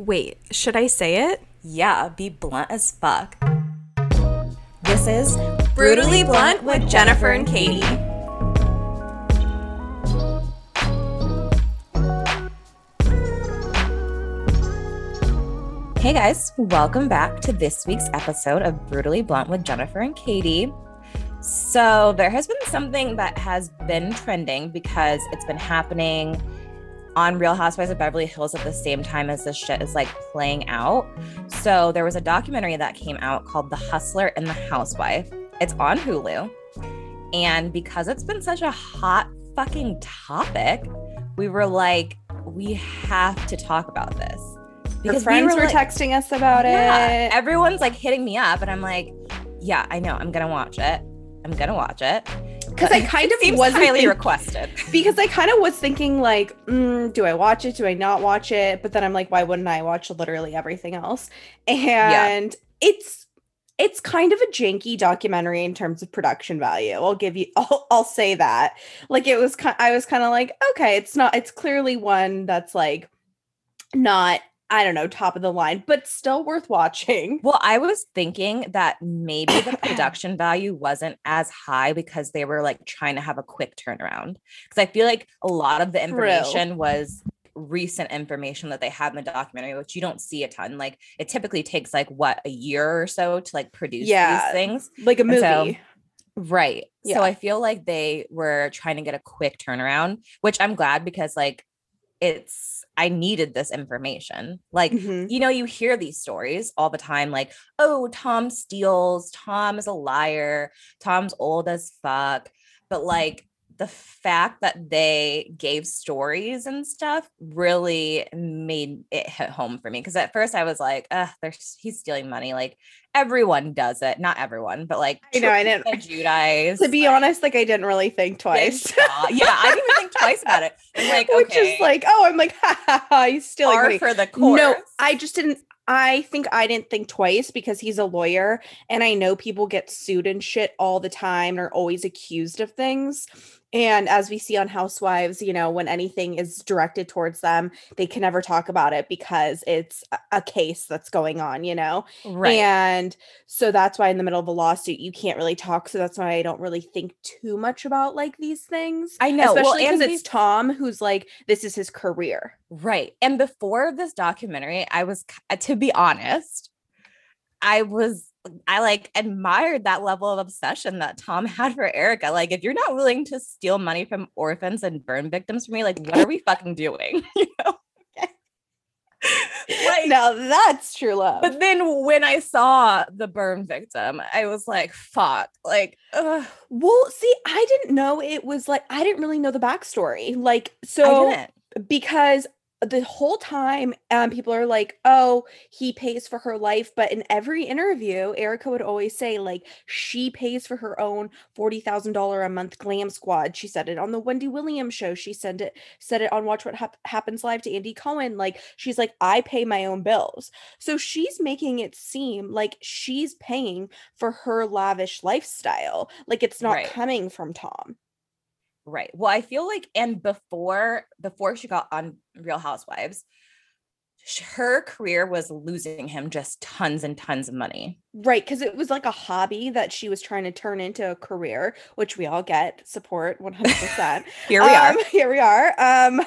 Wait, should I say it? Yeah, be blunt as fuck. This is Brutally Blunt with Jennifer and Katie. Hey guys, welcome back to this week's episode of Brutally Blunt with Jennifer and Katie. So there has been something that has been trending because it's been happening on Real Housewives of Beverly Hills at the same time as this shit is like playing out. So there was a documentary that came out called The Hustler and the Housewife. It's on Hulu. And because it's been such a hot fucking topic, we were like, we have to talk about this. Because friends were texting us about it. Everyone's like hitting me up and I'm like, yeah, I know. I'm going to watch it. Because I kind of was highly requested. Because I kind of was thinking like, do I watch it? Do I not watch it? But then I'm like, why wouldn't I watch literally everything else? And it's kind of a janky documentary in terms of production value. I'll say that. Like it was, I was kind of like, okay, it's clearly one that's like not, I don't know, top of the line, but still worth watching. Well, I was thinking that maybe the production value wasn't as high because they were like trying to have a quick turnaround. Because I feel like a lot of the information was recent information that they had in the documentary, which you don't see a ton. Like it typically takes like what, a year or so to like produce these things. Like a movie. Right. Yeah. So I feel like they were trying to get a quick turnaround, which I'm glad because like I needed this information. Like, you know, you hear these stories all the time, like, oh, Tom steals, Tom is a liar, Tom's old as fuck. But like the fact that they gave stories and stuff really made it hit home for me. Cause at first I was like, he's stealing money. Like everyone does it. Not everyone, but like, I know, I didn't. Giudice, to be honest, like I didn't really think twice. Yeah. I didn't even think twice about it. I'm like, which is like, I'm like, he's stealing money. For the course. No, I didn't think twice because he's a lawyer and I know people get sued and shit all the time and are always accused of things. And as we see on Housewives, you know, when anything is directed towards them, they can never talk about it because it's a case that's going on, you know? Right. And so that's why in the middle of a lawsuit, you can't really talk. So that's why I don't really think too much about like these things. I know. Especially because it's Tom who's like, this is his career. Right. And before this documentary, I was, to be honest, I like admired that level of obsession that Tom had for Erica. Like, if you're not willing to steal money from orphans and burn victims for me, like, what are we fucking doing? You know? Like, now that's true love. But then when I saw the burn victim, I was like, fuck, like, ugh. Well, see, I didn't know it was like, I didn't really know the backstory. Like, so because the whole time people are like, oh, he pays for her life. But in every interview, Erica would always say like she pays for her own $40,000 a month glam squad. She said it on the Wendy Williams show. She said it on Watch What Happens Live to Andy Cohen. Like she's like, I pay my own bills. So she's making it seem like she's paying for her lavish lifestyle. Like it's not coming from Tom. Right. Well, I feel like, and before she got on Real Housewives, her career was losing him just tons and tons of money. Right. Because it was like a hobby that she was trying to turn into a career, which we all get support 100%. Here we are.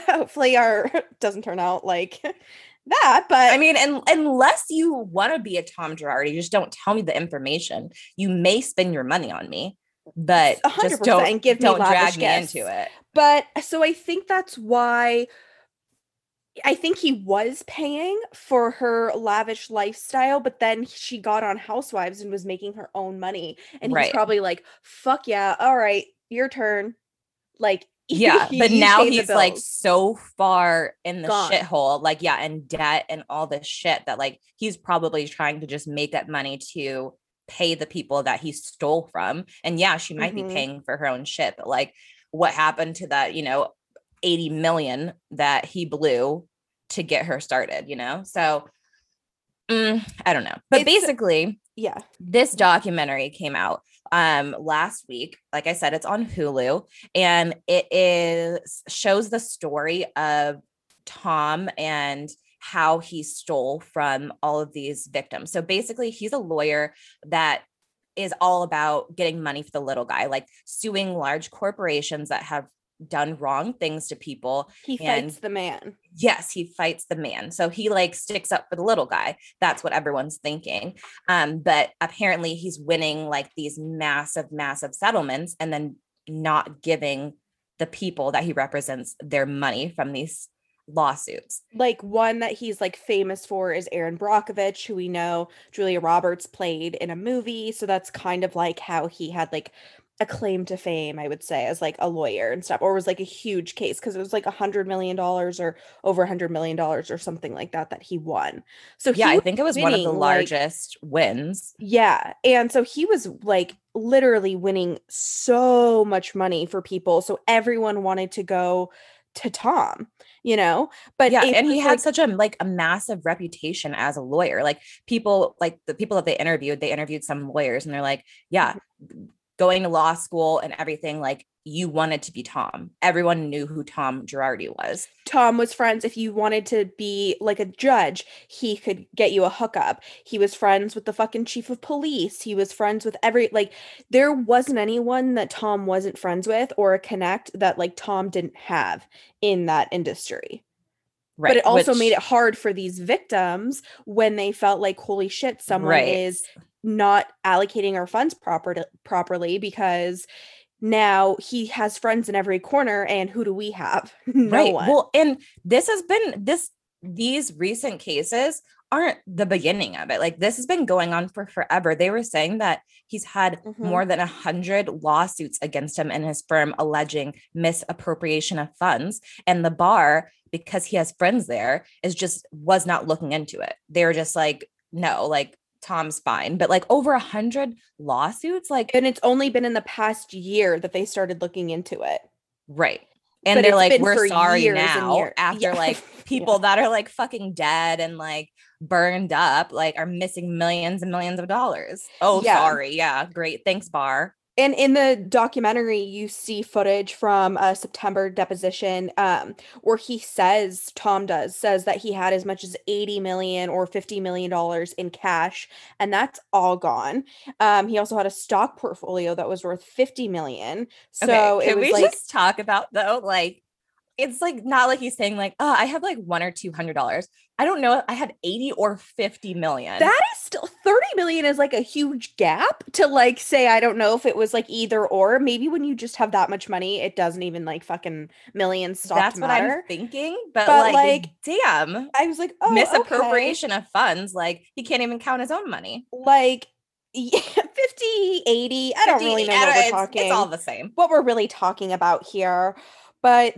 Hopefully our doesn't turn out like that, but I mean, and unless you want to be a Tom Girardi, you just don't tell me the information. You may spend your money on me. But 100% just don't drag me into it. But so I think that's why I think he was paying for her lavish lifestyle. But then she got on Housewives and was making her own money. And he's probably like, fuck yeah. All right. Your turn. Like, yeah. But now he's like so far in the shithole. Like, yeah. And debt and all this shit that like he's probably trying to just make that money to pay the people that he stole from. And yeah, she might be paying for her own shit, but like what happened to that, you know, 80 million that he blew to get her started, you know? So I don't know. But basically, this documentary came out last week. Like I said, it's on Hulu and it shows the story of Tom and how he stole from all of these victims. So basically, he's a lawyer that is all about getting money for the little guy, like suing large corporations that have done wrong things to people. He fights the man. Yes, he fights the man. So he like sticks up for the little guy. That's what everyone's thinking. But apparently he's winning like these massive, massive settlements and then not giving the people that he represents their money from these lawsuits. Like one that he's like famous for is Aaron Brockovich, who we know Julia Roberts played in a movie. So that's kind of like how he had like a claim to fame, I would say, as like a lawyer and stuff, or was like a huge case because it was like $100 million or over $100 million or something like that that he won. So yeah, I think it was one of the largest wins. Yeah. And so he was like literally winning so much money for people. So everyone wanted to go to Tom, you know, but yeah, and he had like such a massive reputation as a lawyer. Like people, like the people that they interviewed some lawyers and they're like, yeah, going to law school and everything, like you wanted to be Tom. Everyone knew who Tom Girardi was. Tom was friends. If you wanted to be like a judge, he could get you a hookup. He was friends with the fucking chief of police. He was friends with there wasn't anyone that Tom wasn't friends with or a connect that like Tom didn't have in that industry. Right. But it also made it hard for these victims when they felt like, holy shit, someone is not allocating our funds properly because now he has friends in every corner, and who do we have? No one. Well, and this has been these recent cases aren't the beginning of it. Like this has been going on for forever. They were saying that he's had more than 100 lawsuits against him and his firm alleging misappropriation of funds, and the bar, because he has friends there, was not looking into it. They were just like, no, like Tom's fine. But like over 100 lawsuits, like, and it's only been in the past year that they started looking into it. Right. And but they're like, we're sorry now after like people that are like fucking dead and like burned up, like are missing millions and millions of dollars. Oh, yeah. Sorry. Yeah. Great. Thanks, bar. And in the documentary, you see footage from a September deposition where he says, Tom says that he had as much as $80 million or $50 million in cash, and that's all gone. He also had a stock portfolio that was worth $50 million. So okay. Can we just talk about though, like, it's like not like he's saying like, oh, I have like $100 or $200. I don't know. I had 80 or 50 million. That is still 30 million is like a huge gap to like say, I don't know if it was like either or. Maybe when you just have that much money, it doesn't even like fucking millions stop to matter. What I'm thinking. But like, damn. I was like, oh, misappropriation of funds. Like he can't even count his own money. Like, yeah, 50, 80. I don't really know what we're talking. It's all the same. What we're really talking about here. But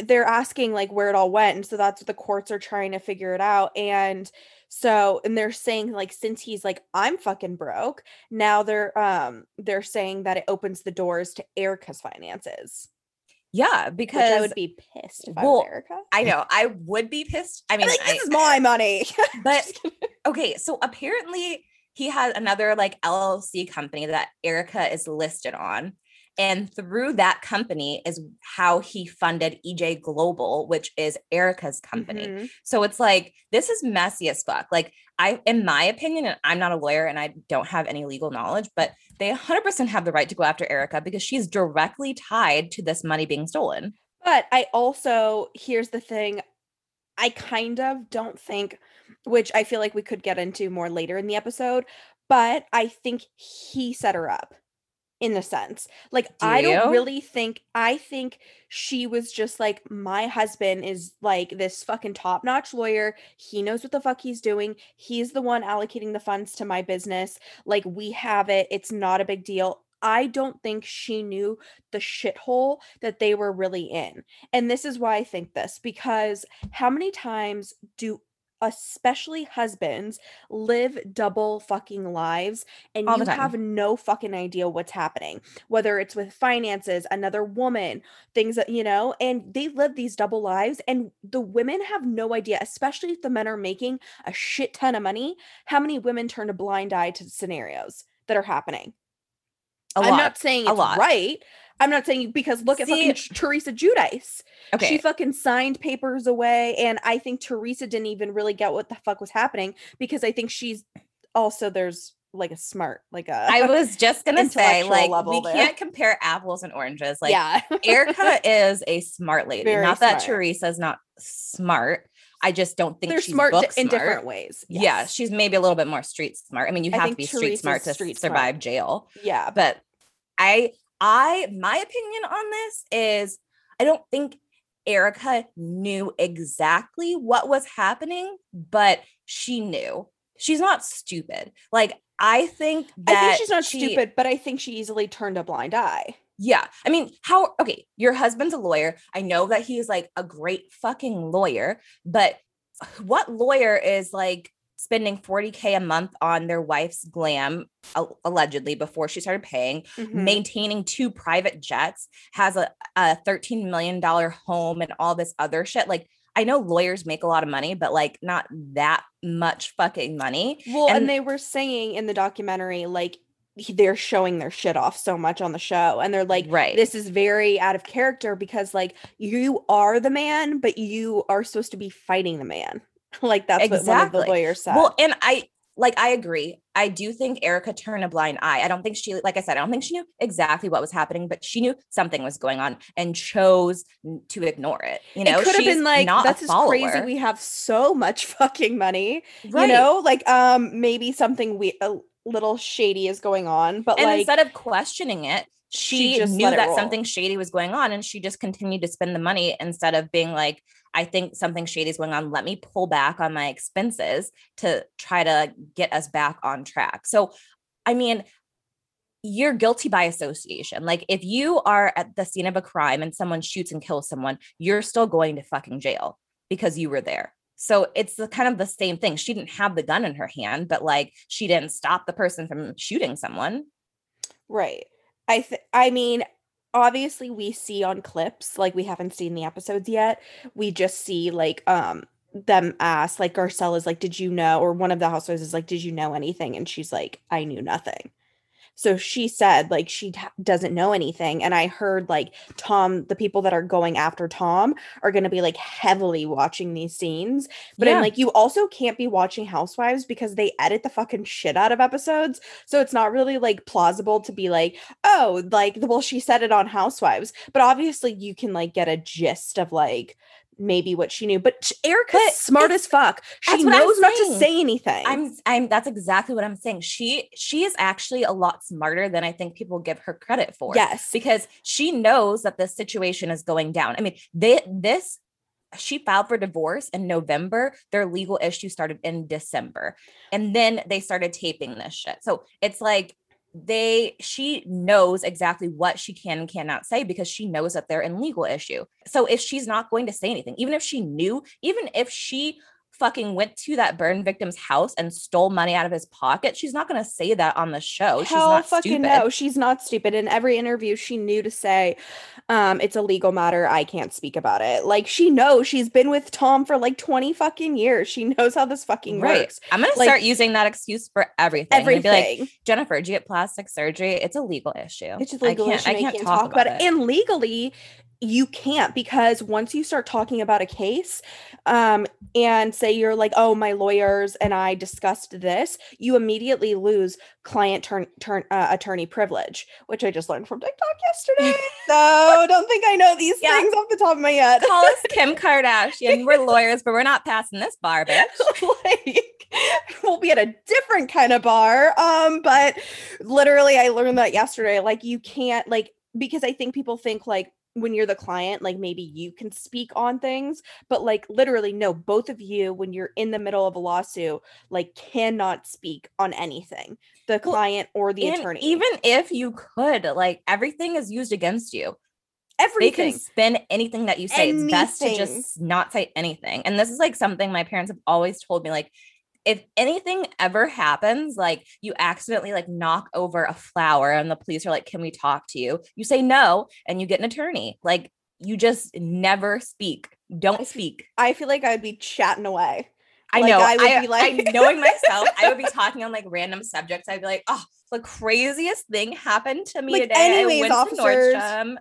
they're asking like where it all went. And so that's what the courts are trying to figure it out. And they're saying like, since he's like, I'm fucking broke now, they're saying that it opens the doors to Erica's finances. Yeah, because I would be pissed if I was Erica. I know I would be pissed. I mean, like, this is my money, but okay. So apparently he had another like LLC company that Erica is listed on. And through that company is how he funded EJ Global, which is Erica's company. Mm-hmm. So it's like, this is messy as fuck. Like in my opinion, and I'm not a lawyer and I don't have any legal knowledge, but they 100% have the right to go after Erica because she's directly tied to this money being stolen. But here's the thing. I kind of don't think, which I feel like we could get into more later in the episode, but I think he set her up. In a sense, like, I think she was just like, my husband is like this fucking top-notch lawyer. He knows what the fuck he's doing. He's the one allocating the funds to my business. Like, we have it. It's not a big deal. I don't think she knew the shithole that they were really in. And this is why I think this, because how many times do especially husbands live double fucking lives and you have no fucking idea what's happening, whether it's with finances, another woman, things that, you know, and they live these double lives and the women have no idea, especially if the men are making a shit ton of money, how many women turn a blind eye to scenarios that are happening. I'm not saying it's right. I'm not saying, because look at fucking Teresa Giudice. Okay. She fucking signed papers away. And I think Teresa didn't even really get what the fuck was happening, because I think she's also, there's like a smart, like a, I was just going to say, like, we can't compare apples and oranges. Like, yeah. Erica is a smart lady. Very not smart. That Teresa's not smart. I just don't think they're she's smart in different ways. Yes. Yeah. She's maybe a little bit more street smart. I mean, you have to be street smart to survive jail. Yeah. But my opinion on this is I don't think Erica knew exactly what was happening, but she knew. She's not stupid. Like, I think she's not stupid, but I think she easily turned a blind eye. Yeah. I mean, your husband's a lawyer. I know that he's like a great fucking lawyer, but what lawyer is like spending $40,000 a month on their wife's glam, allegedly before she started paying, maintaining 2 private jets, has a $13 million home and all this other shit. Like, I know lawyers make a lot of money, but like not that much fucking money. Well, and they were saying in the documentary, like, they're showing their shit off so much on the show, and they're like, right, this is very out of character, because like you are the man, but you are supposed to be fighting the man. Like, that's exactly what one of the lawyers said. Well, and I agree. I do think Erica turned a blind eye. I don't think she, like I said, I don't think she knew exactly what was happening, but she knew something was going on and chose to ignore it. You know, it could have been like, that's just crazy. We have so much fucking money, right. You know, like, maybe something little shady is going on, but instead of questioning it, she just knew that something shady was going on, and she just continued to spend the money instead of being like, I think something shady is going on, let me pull back on my expenses to try to get us back on track. So I mean, you're guilty by association. Like, if you are at the scene of a crime and someone shoots and kills someone, you're still going to fucking jail because you were there. So it's kind of the same thing. She didn't have the gun in her hand, but like, she didn't stop the person from shooting someone. Right. I mean, obviously we see on clips, like, we haven't seen the episodes yet. We just see like, them ask, like, Garcelle is like, did you know? Or one of the housewives is like, did you know anything? And she's like, I knew nothing. So she said, like, she doesn't know anything. And I heard, like, Tom, the people that are going after Tom are going to be, like, heavily watching these scenes. But yeah. I'm like, you also can't be watching Housewives because they edit the fucking shit out of episodes. So it's not really, like, plausible to be like, oh, like, well, she said it on Housewives. But obviously you can, like, get a gist of, like, maybe what she knew. But Erica's smart as fuck. She knows not to say anything. That's exactly what I'm saying. She is actually a lot smarter than I think people give her credit for. Yes. Because she knows that this situation is going down. I mean, she filed for divorce in November. Their legal issue started in December. And then they started taping this shit. So it's like, she knows exactly what she can and cannot say because she knows that they're in legal issue. So if she's not going to say anything, even if she knew, even if she fucking went to that burn victim's house and stole money out of his pocket, she's not going to say that on the show. She's not fucking stupid. No, she's not stupid. In every interview, she knew to say, it's a legal matter, I can't speak about it. Like, she knows. She's been with Tom for like 20 fucking years. She knows how this fucking works. I'm going to start using that excuse for everything. And be like, Jennifer, did you get plastic surgery? It's a legal issue. It's a legal issue. I can't talk about it. And legally, you can't, because once you start talking about a case, and say you're like, oh, my lawyers and I discussed this, you immediately lose client attorney privilege, which I just learned from TikTok yesterday. So don't think I know these things off the top of my head. Call us Kim Kardashian. We're lawyers, but we're not passing this bar, bitch. We'll be at a different kind of bar. But literally, I learned that yesterday. Like, you can't, like, because I think people think like, when you're the client, like, maybe you can speak on things, but like, literally, no, both of you, when you're in the middle of a lawsuit, like, cannot speak on anything, the client or the attorney. Even if you could, like, everything is used against you. Everything. They can spin anything that you say. Anything. It's best to just not say anything. And this is like something my parents have always told me, like, if anything ever happens, like, you accidentally like knock over a flower and the police are like, can we talk to you? You say no, and you get an attorney. Like, you just never speak. Don't speak. I feel like I'd be chatting away. I know. I would be like, knowing myself, I would be talking on like random subjects. I'd be like, oh, the craziest thing happened to me today. Anyways, I went to Nordstrom.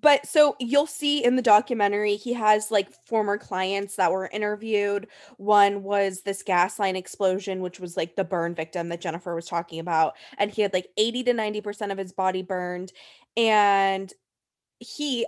But so you'll see in the documentary, he has like former clients that were interviewed. One was this gas line explosion, which was like the burn victim that Jennifer was talking about. And he had like 80 to 90% of his body burned. And he's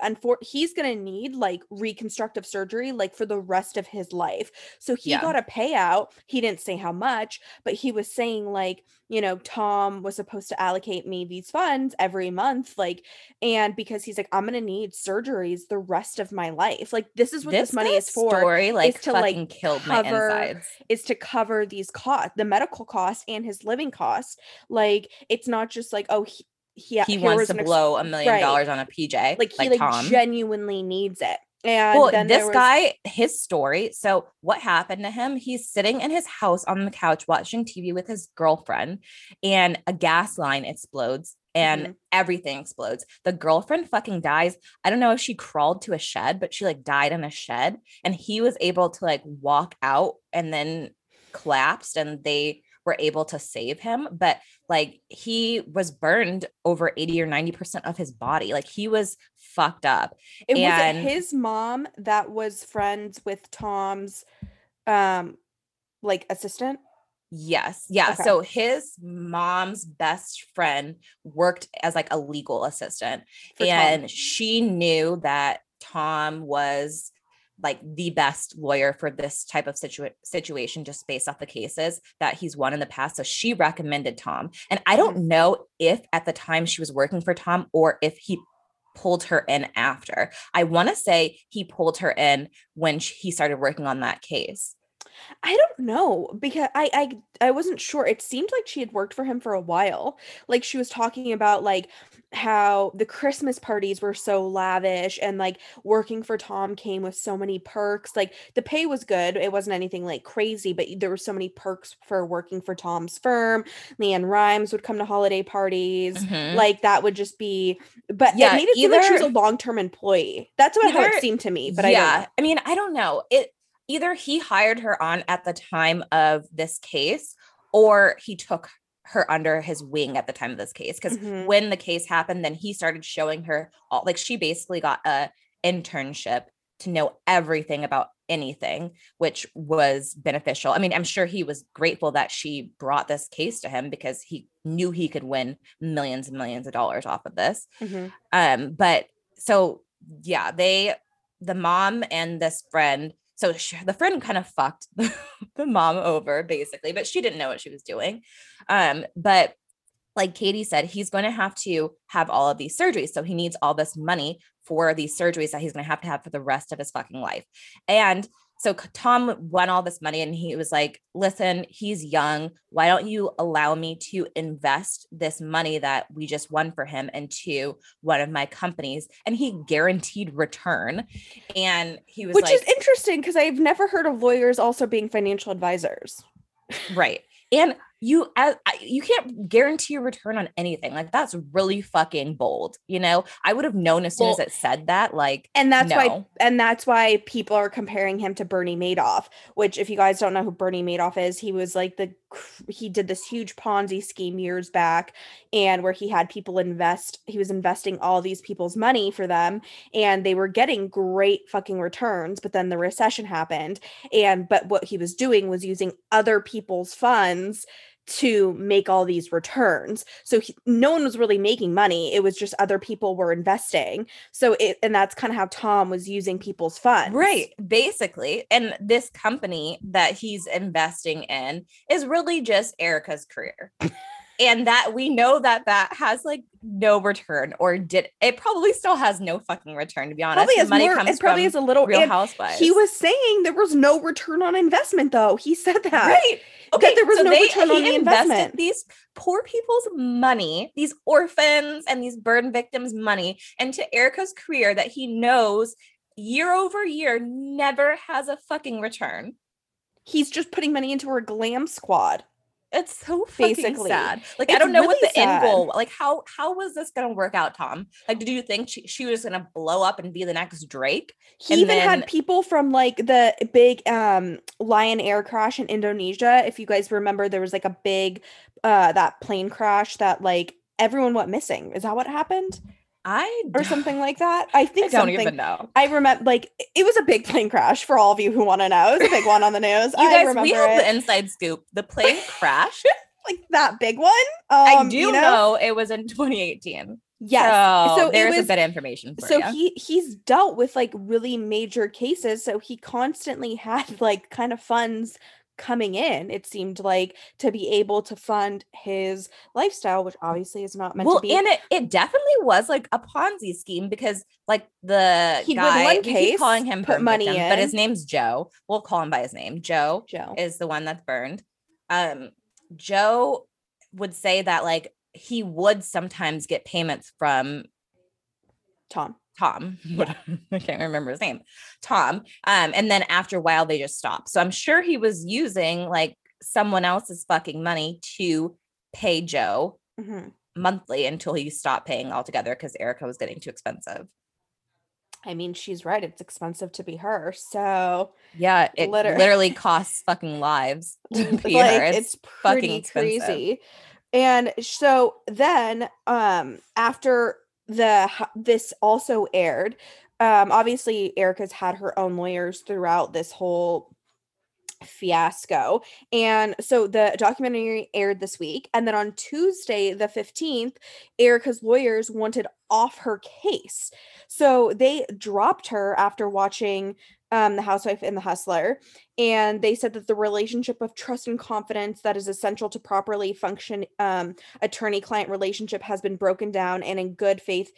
going to need like reconstructive surgery, like for the rest of his life. So he got a payout. He didn't say how much, but he was saying like, you know, Tom was supposed to allocate me these funds every month. Like, and because he's like, I'm going to need surgeries the rest of my life. Like, this is what this money is for. Story, like, is to like killed cover, my insides. Is to cover these costs, the medical costs and his living costs. Like, it's not just like, oh, he wants to blow $1 million on a PJ. Like he Tom. Genuinely needs it. And well, then this guy, his story. So what happened to him? He's sitting in his house on the couch watching TV with his girlfriend, and a gas line explodes and everything explodes. The girlfriend fucking dies. I don't know if she crawled to a shed, but she like died in a shed, and he was able to like walk out and then collapsed, and they were able to save him. But like, he was burned over 80 or 90% of his body. Like, he was fucked up. Was it his mom that was friends with Tom's like assistant? Yes. Yeah. Okay. So his mom's best friend worked as like a legal assistant for Tom. She knew that Tom was like the best lawyer for this type of situation, just based off the cases that he's won in the past. So she recommended Tom. And I don't know if at the time she was working for Tom or if he pulled her in after. I want to say he pulled her in when he started working on that case. I don't know, because I wasn't sure. It seemed like she had worked for him for a while. Like, she was talking about like how the Christmas parties were so lavish, and like working for Tom came with so many perks. Like, the pay was good. It wasn't anything like crazy, but there were so many perks for working for Tom's firm. Leanne Rimes would come to holiday parties. Mm-hmm. Like, that would just be, but yeah, it made it seem like she was a long-term employee. That's how it seemed to me, but yeah. I don't know. Either he hired her on at the time of this case, or he took her under his wing at the time of this case. Because when the case happened, then he started showing her all, like, she basically got an internship to know everything about anything, which was beneficial. I mean, I'm sure he was grateful that she brought this case to him, because he knew he could win millions and millions of dollars off of this. The mom and this friend. So the friend kind of fucked the mom over, basically, but she didn't know what she was doing. But like Katie said, he's going to have all of these surgeries. So he needs all this money for these surgeries that he's going to have for the rest of his fucking life. And so Tom won all this money, and he was like, listen, he's young. Why don't you allow me to invest this money that we just won for him into one of my companies? And he guaranteed return. And he was which is interesting, because I've never heard of lawyers also being financial advisors. Right. And you can't guarantee a return on anything. Like, that's really fucking bold. You know, I would have known as soon as it said that, like, and that's why people are comparing him to Bernie Madoff, which, if you guys don't know who Bernie Madoff is, he was like he did this huge Ponzi scheme years back, and where he had people he was investing all these people's money for them, and they were getting great fucking returns, but then the recession happened. But what he was doing was using other people's funds to make all these returns. So no one was really making money. It was just other people were investing. And that's kind of how Tom was using people's funds. Right. Basically. And this company that he's investing in is really just Erica's career. And that we know that has like no return, or it probably still has no fucking return, to be honest. It probably comes from a little Real Housewives. He was saying there was no return on investment, though. He said that. Right. Okay, there was no return on the investment. These poor people's money, these orphans and these burn victims' money, into Erica's career that he knows year over year never has a fucking return. He's just putting money into her glam squad. It's so fucking sad. Like, it's I don't know really what the sad. End goal, like how was this going to work out, Tom? Like, did you think she was going to blow up and be the next Drake? He and even then had people from like the big Lion Air crash in Indonesia. If you guys remember, there was like a big, that plane crash that like everyone went missing. Is that what happened? Or something like that. I think I don't even know. I remember, like, it was a big plane crash for all of you who want to know. It was a big one on the news. You guys, we have the inside scoop. The plane crashed, like that big one. I do know it was in 2018. Yes, so there's a bit of information for you. So he's dealt with like really major cases, so he constantly had like kind of funds coming in, it seemed like, to be able to fund his lifestyle, which obviously is not meant to be. And it definitely was like a Ponzi scheme, because like the guy, we keep calling him put money victim, in, but his name's Joe. We'll call him by his name. Joe is the one that's burned. Joe would say that like he would sometimes get payments from Tom. Yeah. I can't remember his name. Tom. And then after a while, they just stopped. So I'm sure he was using like someone else's fucking money to pay Joe monthly until he stopped paying altogether because Erica was getting too expensive. I mean, she's right. It's expensive to be her. So yeah, it literally costs fucking lives to be like, her. It's pretty fucking crazy. And so then after this also aired. Obviously, Erica's had her own lawyers throughout this whole fiasco. And so the documentary aired this week. And then on Tuesday, the 15th, Erica's lawyers wanted off her case. So they dropped her after watching The Housewife and The Hustler. And they said that the relationship of trust and confidence that is essential to properly function attorney-client relationship has been broken down, and in good faith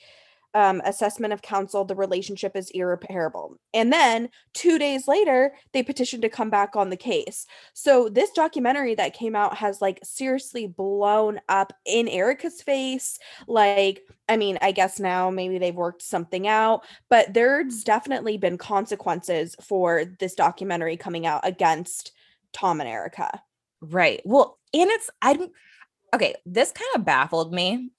assessment of counsel, the relationship is irreparable. And then 2 days later, they petitioned to come back on the case. So this documentary that came out has like seriously blown up in Erica's face. Like, I mean, I guess now maybe they've worked something out, but there's definitely been consequences for this documentary coming out against Tom and Erica. Right. Well, and this kind of baffled me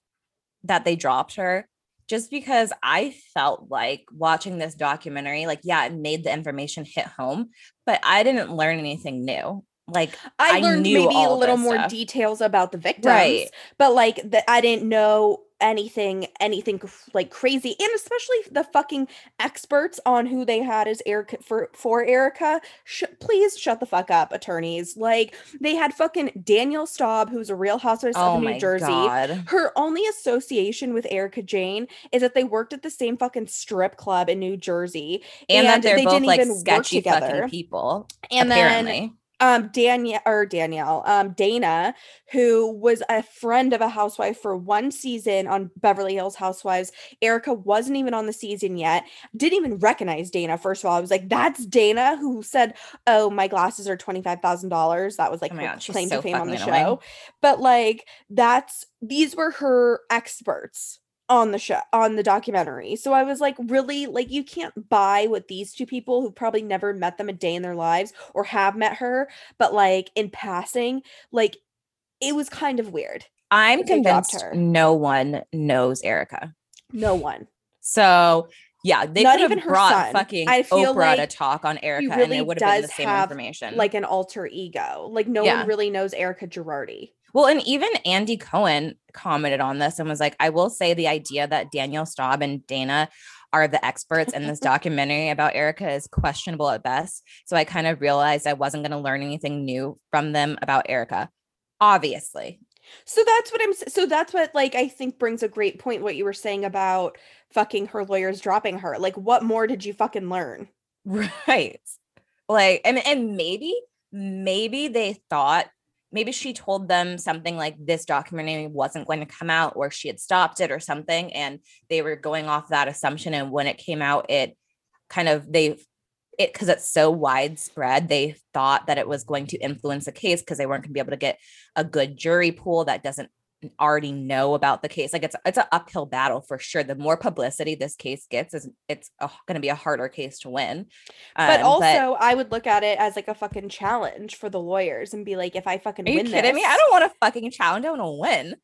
that they dropped her, just because I felt like watching this documentary, like, yeah, it made the information hit home, but I didn't learn anything new. Like, I learned maybe a little more details about the victims, right, but like I didn't know anything like crazy. And especially the fucking experts on who they had as Erica for Erica. Please shut the fuck up, attorneys. Like, they had fucking Daniel Staub, who's a Real Housewife of New Jersey. God. Her only association with Erica Jane is that they worked at the same fucking strip club in New Jersey, and that they're both like sketchy fucking people. And apparently. Then Dana, who was a friend of a housewife for one season on Beverly Hills Housewives. Erica wasn't even on the season yet. Didn't even recognize Dana. First of all, I was like, that's Dana who said, oh, my glasses are $25,000. That was like her claim to fame on the show. But like, these were her experts on the show, on the documentary. So I was like, really, like, you can't buy what these two people who probably never met them a day in their lives or have met her, but like in passing, like, it was kind of weird. I'm convinced no one knows Erica. No one. So yeah, they could have brought fucking Oprah to talk on Erica, and it would have been the same information. Like an alter ego. Like, no one really knows Erica Girardi. Well, and even Andy Cohen commented on this and was like, I will say the idea that Daniel Staub and Dana are the experts in this documentary about Erica is questionable at best. So I kind of realized I wasn't going to learn anything new from them about Erica, obviously. So that's what like, I think brings a great point what you were saying about fucking her lawyers dropping her. Like, what more did you fucking learn? Right. Like, and maybe they thought, maybe she told them something like this documentary wasn't going to come out, or she had stopped it or something, and they were going off that assumption. And when it came out, because it's so widespread, they thought that it was going to influence the case because they weren't going to be able to get a good jury pool that doesn't already know about the case. Like it's an uphill battle for sure. The more publicity this case gets, it's going to be a harder case to win. But also, I would look at it as like a fucking challenge for the lawyers and be like, if I fucking win this. Are you kidding me? I don't want a fucking challenge. I want to win.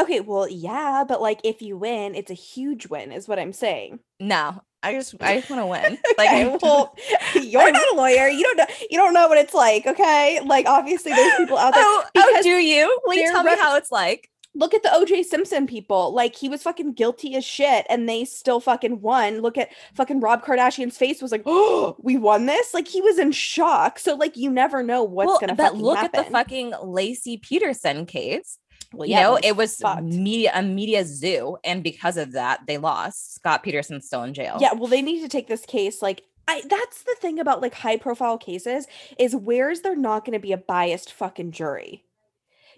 Okay, well, yeah, but like if you win, it's a huge win, is what I'm saying. No, I just want to win. Like, okay, well, you're not a lawyer. You don't know what it's like. Okay, like obviously there's people out there. Do you? Will you tell me how it's like? Look at the OJ Simpson people. Like he was fucking guilty as shit, and they still fucking won. Look at fucking Rob Kardashian's face was like, oh, we won this. Like he was in shock. So like you never know what's gonna fucking happen. At the fucking Lacey Peterson case. Well, yeah, it was a media zoo. And because of that, they lost. Scott Peterson's still in jail. Yeah. Well, they need to take this case. Like that's the thing about like high profile cases is where's there not going to be a biased fucking jury.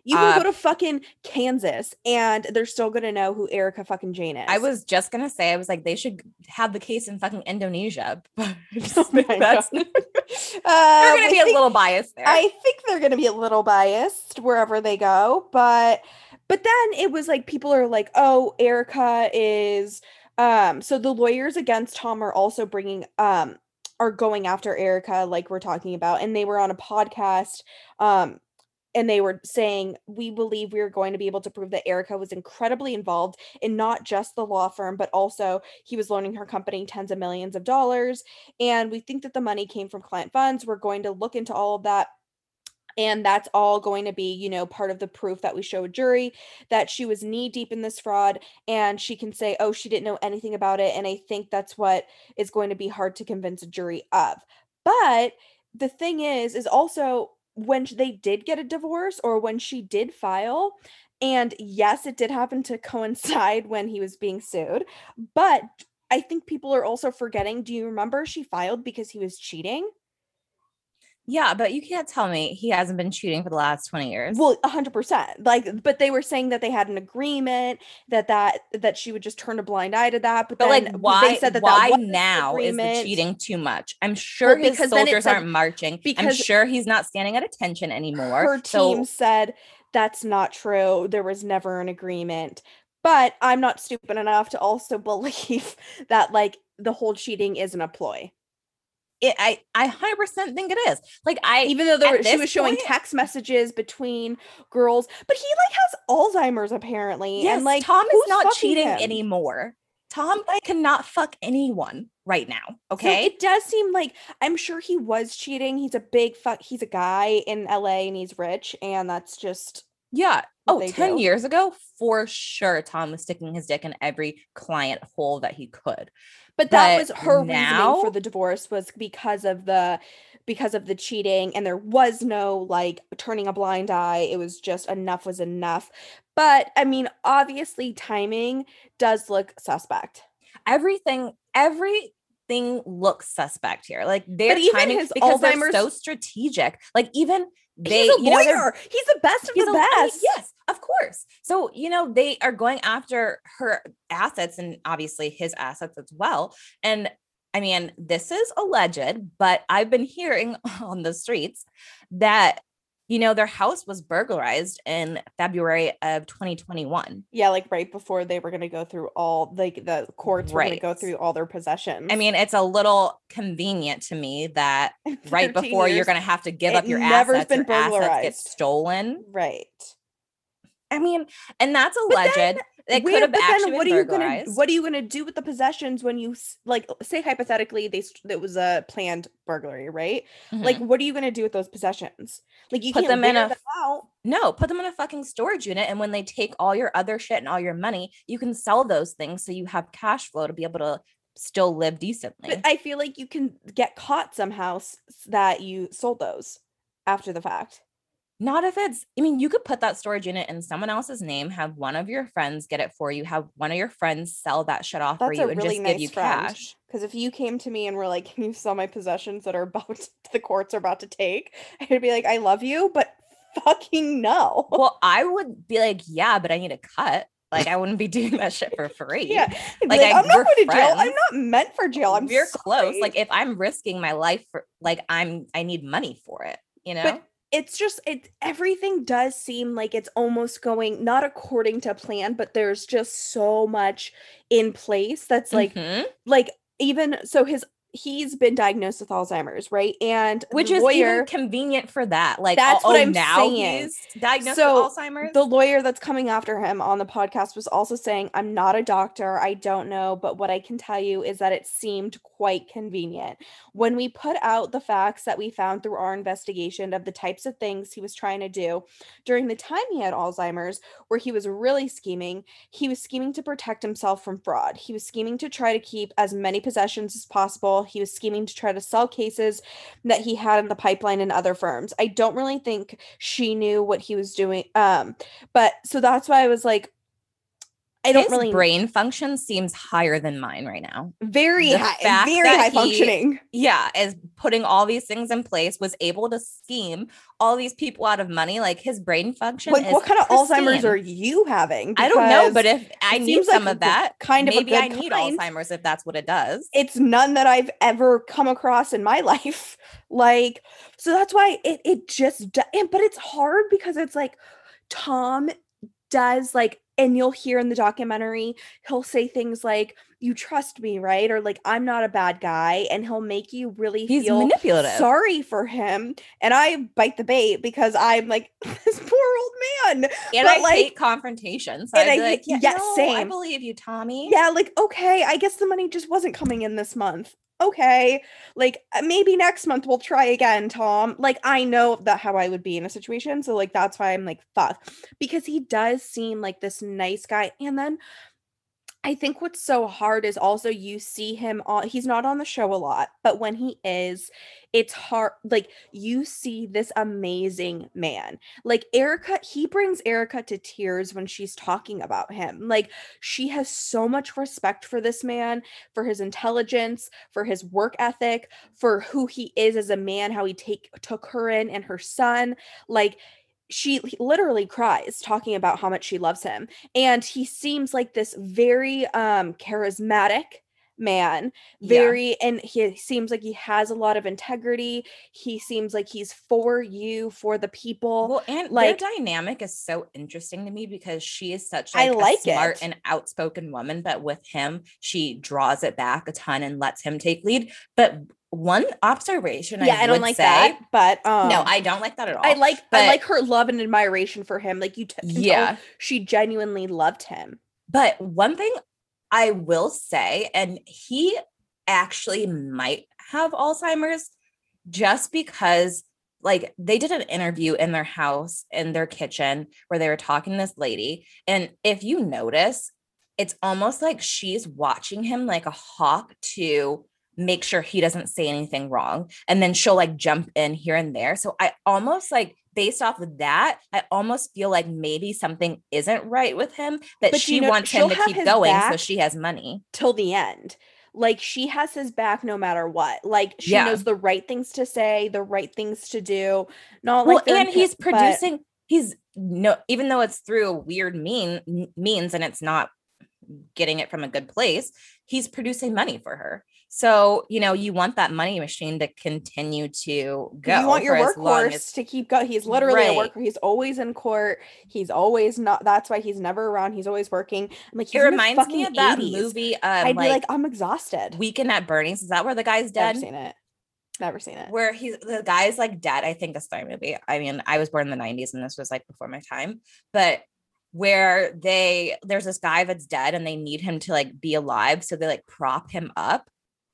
You can go to fucking Kansas and they're still going to know who Erica fucking Jane is. I was just going to say, I was like, they should have the case in fucking Indonesia. But they're going to be a little biased there. I think they're going to be a little biased wherever they go. But then it was like, people are like, oh, Erica is. So the lawyers against Tom are also bringing are going after Erica, like we're talking about. And they were on a podcast and they were saying, we believe we are going to be able to prove that Erica was incredibly involved in not just the law firm, but also he was loaning her company tens of millions of dollars. And we think that the money came from client funds. We're going to look into all of that. And that's all going to be, you know, part of the proof that we show a jury that she was knee deep in this fraud. And she can say, oh, she didn't know anything about it. And I think that's what is going to be hard to convince a jury of. But the thing is also, when they did get a divorce or when she did file, and yes, it did happen to coincide when he was being sued, but I think people are also forgetting, do you remember she filed because he was cheating? Yeah, but you can't tell me he hasn't been cheating for the last 20 years. Well, 100%. Like, but they were saying that they had an agreement that she would just turn a blind eye to that. But then like, why? They said that now is the cheating too much? I'm sure his soldiers aren't marching. I'm sure he's not standing at attention anymore. Her team said that's not true. There was never an agreement. But I'm not stupid enough to also believe that like the whole cheating isn't a ploy. I 100% think it is. Like even though she was showing text messages between girls, but he like has Alzheimer's apparently. Yes, and like Tom is not cheating anymore. Tom cannot fuck anyone right now. Okay. So it does seem like I'm sure he was cheating. He's a big fuck. He's a guy in LA and he's rich. And that's just. Yeah. Oh, 10 years ago, for sure, Tom was sticking his dick in every client hole that he could. But that was her reasoning for the divorce was because of the cheating, and there was no like turning a blind eye. It was just enough was enough. But I mean, obviously timing does look suspect. Everything looks suspect here. Like their timing is because they're so strategic. Like even he's a lawyer. He's the best of the best. Yes, of course. So, you know, they are going after her assets and obviously his assets as well. And I mean, this is alleged, but I've been hearing on the streets that, you know, their house was burglarized in February of 2021. Yeah, like right before they were going to go through all, like the courts were going to go through all their possessions. I mean, it's a little convenient to me that right before you're going to have to give up your assets, been burglarized. Assets get stolen. Right. I mean, and that's alleged. It could have actually been burglarized. What are you going to do with the possessions when you, like, say hypothetically, it was a planned burglary, right? Mm-hmm. Like, what are you going to do with those possessions? Like, you put can't wear them out. No, put them in a fucking storage unit, and when they take all your other shit and all your money, you can sell those things so you have cash flow to be able to still live decently. But I feel like you can get caught somehow that you sold those after the fact. Not if it's, I mean, you could put that storage unit in someone else's name, have one of your friends get it for you, have one of your friends sell that shit off for you and just give you cash. Because if you came to me and were like, can you sell my possessions that the courts are about to take? I'd be like, I love you, but fucking no. Well, I would be like, yeah, but I need a cut. Like, I wouldn't be doing that shit for free. Yeah. Like I'm not going to jail. I'm not meant for jail. You're close. Like, if I'm risking my life, I need money for it, you know? But it's just, everything does seem like it's almost going, not according to plan, but there's just so much in place that's like, even, so he's been diagnosed with Alzheimer's, right? And which is even convenient for that. Like, that's what I'm saying. He's diagnosed with Alzheimer's. The lawyer that's coming after him on the podcast was also saying, I'm not a doctor. I don't know. But what I can tell you is that it seemed quite convenient. When we put out the facts that we found through our investigation of the types of things he was trying to do during the time he had Alzheimer's, where he was really scheming, he was scheming to protect himself from fraud. He was scheming to try to keep as many possessions as possible. He was scheming to try to sell cases that he had in the pipeline in other firms. I don't really think she knew what he was doing. But so that's why I was like, I don't really. His brain function seems higher than mine right now. Very high, very high functioning. Yeah, is putting all these things in place, was able to scheme all these people out of money. Like, his brain function. Like, what kind of Alzheimer's are you having? I don't know, but if I need some of that, kind of, maybe I need Alzheimer's if that's what it does. It's none that I've ever come across in my life. Like, so that's why it just. But it's hard because it's like Tom does like. And you'll hear in the documentary, he'll say things like, you trust me, right? Or like, I'm not a bad guy. And he'll make you really feel manipulative. Sorry for him. And I bite the bait because I'm like, this poor old man. And but I like, hate confrontations. So and I'd be like, no, same. I believe you, Tommy. Yeah, like, okay, I guess the money just wasn't coming in this month. Okay, like maybe next month we'll try again, Tom. Like, I know that how I would be in a situation. So like, that's why I'm like, fuck, because he does seem like this nice guy. And then I think what's so hard is also you see him on, he's not on the show a lot, but when he is, it's hard. Like, you see this amazing man, like Erica, he brings Erica to tears when she's talking about him. Like, she has so much respect for this man, for his intelligence, for his work ethic, for who he is as a man, how he took her in and her son. Like, she literally cries talking about how much she loves him. And he seems like this very charismatic man, and he seems like he has a lot of integrity. He seems like he's for you, for the people. Well, and like, their dynamic is so interesting to me because she is such like, a smart and outspoken woman, but with him, she draws it back a ton and lets him take lead. But one observation I don't like that, but no, I don't like that at all. I like her love and admiration for him. Like, you she genuinely loved him. But one thing I will say, and he actually might have Alzheimer's, just because like they did an interview in their house, in their kitchen, where they were talking to this lady, and if you notice, it's almost like she's watching him like a hawk to make sure he doesn't say anything wrong. And then she'll like jump in here and there. So I almost like, based off of that, I almost feel like maybe something isn't right with him, but she wants him to keep going. So she has money till the end. Like, she has his back no matter what. Like, she knows the right things to say, the right things to do. Not like, and he's producing, even though it's through weird means, and it's not getting it from a good place, he's producing money for her. So, you know, you want that money machine to continue to go. You want your workhorse to keep going. He's literally a worker. He's always in court. He's always not. That's why he's never around. He's always working. I'm like, it reminds me of that 80s movie. I'd be like, I'm exhausted. Weekend at Bernie's. Is that where the guy's dead? Never seen it. Never seen it. Where the guy's like dead. I think that's the movie. I mean, I was born in the 90s and this was like before my time, but where there's this guy that's dead and they need him to like be alive. So they like prop him up.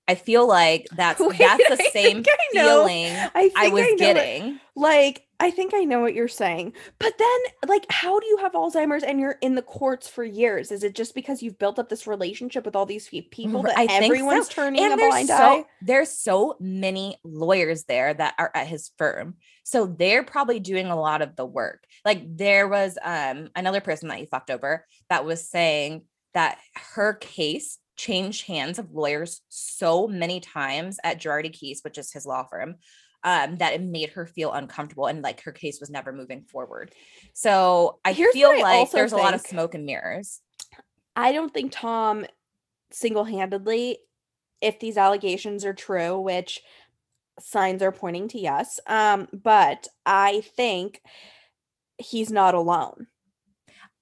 I feel like that's the same feeling I was getting. Like, I think I know what you're saying. But then, like, how do you have Alzheimer's and you're in the courts for years? Is it just because you've built up this relationship with all these people that everyone's turning a blind eye? There's so many lawyers there that are at his firm. So they're probably doing a lot of the work. Like, there was another person that he fucked over that was saying that her case changed hands of lawyers so many times at Girardi Keese, which is his law firm, that it made her feel uncomfortable and like her case was never moving forward. So I feel like there's a lot of smoke and mirrors. I don't think Tom single-handedly, if these allegations are true, which signs are pointing to yes. But I think he's not alone.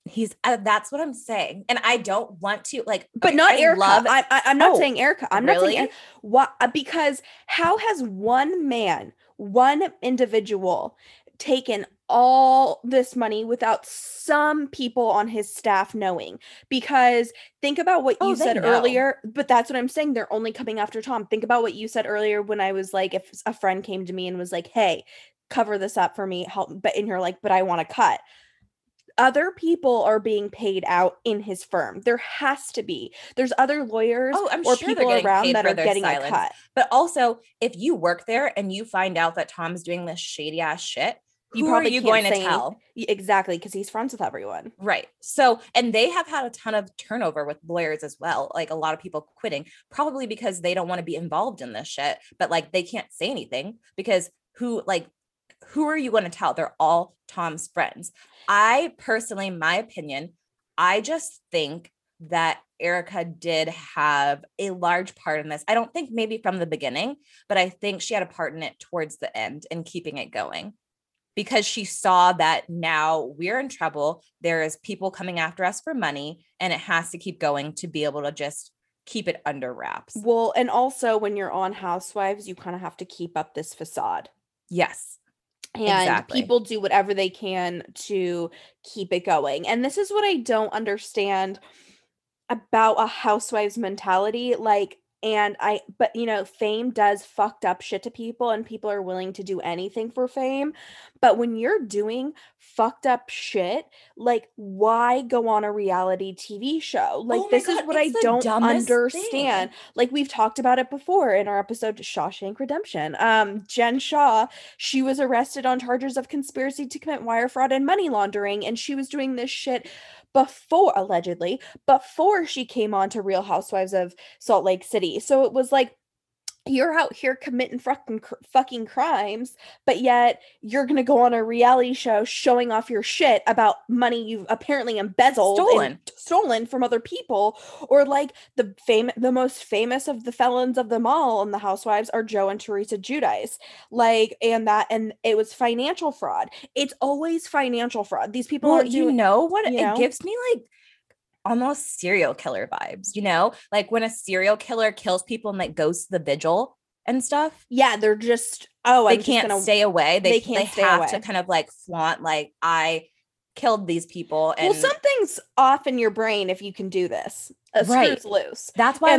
He's that's what I'm saying, and I don't want to like, but okay, not I Erica. I'm not saying Erica. I'm really? Not saying why, because how has one man, one individual, taken all this money without some people on his staff knowing? Because think about what you said earlier, but that's what I'm saying. They're only coming after Tom. Think about what you said earlier when I was like, if a friend came to me and was like, "Hey, cover this up for me," help, but and you're like, "But I want to cut." Other people are being paid out in his firm. There has to be. There's other lawyers or sure people around that are getting a cut. But also, if you work there and you find out that Tom's doing this shady ass shit, who are you going to tell? Exactly, because he's friends with everyone. Right. So, and they have had a ton of turnover with lawyers as well. Like a lot of people quitting, probably because they don't want to be involved in this shit. But like they can't say anything because who are you going to tell? They're all Tom's friends. I personally, my opinion, I just think that Erica did have a large part in this. I don't think maybe from the beginning, but I think she had a part in it towards the end and keeping it going because she saw that now we're in trouble. There is people coming after us for money and it has to keep going to be able to just keep it under wraps. Well, and also when you're on Housewives, you kind of have to keep up this facade. Yes. And exactly. People do whatever they can to keep it going. And this is what I don't understand about a housewives mentality. But you know, fame does fucked up shit to people and people are willing to do anything for fame. But when you're doing fucked up shit, like why go on a reality TV show? Like this is what I don't understand. Thing. Like we've talked about it before in our episode Shawshank Redemption. Jen Shah, she was arrested on charges of conspiracy to commit wire fraud and money laundering. And she was doing this shit before she came on to Real Housewives of Salt Lake City. So it was like, you're out here committing fucking crimes, but yet you're going to go on a reality show showing off your shit about money you've apparently embezzled, stolen from other people. Or like the most famous of the felons of them all in the Housewives are Joe and Teresa Giudice. And it was financial fraud. It's always financial fraud. These people it gives me like almost serial killer vibes, you know, like when a serial killer kills people and like goes to the vigil and stuff. Yeah, they're just stay away. They have to kind of like flaunt like I killed these people. And well, something's off in your brain if you can do this. Right. Screws loose. That's why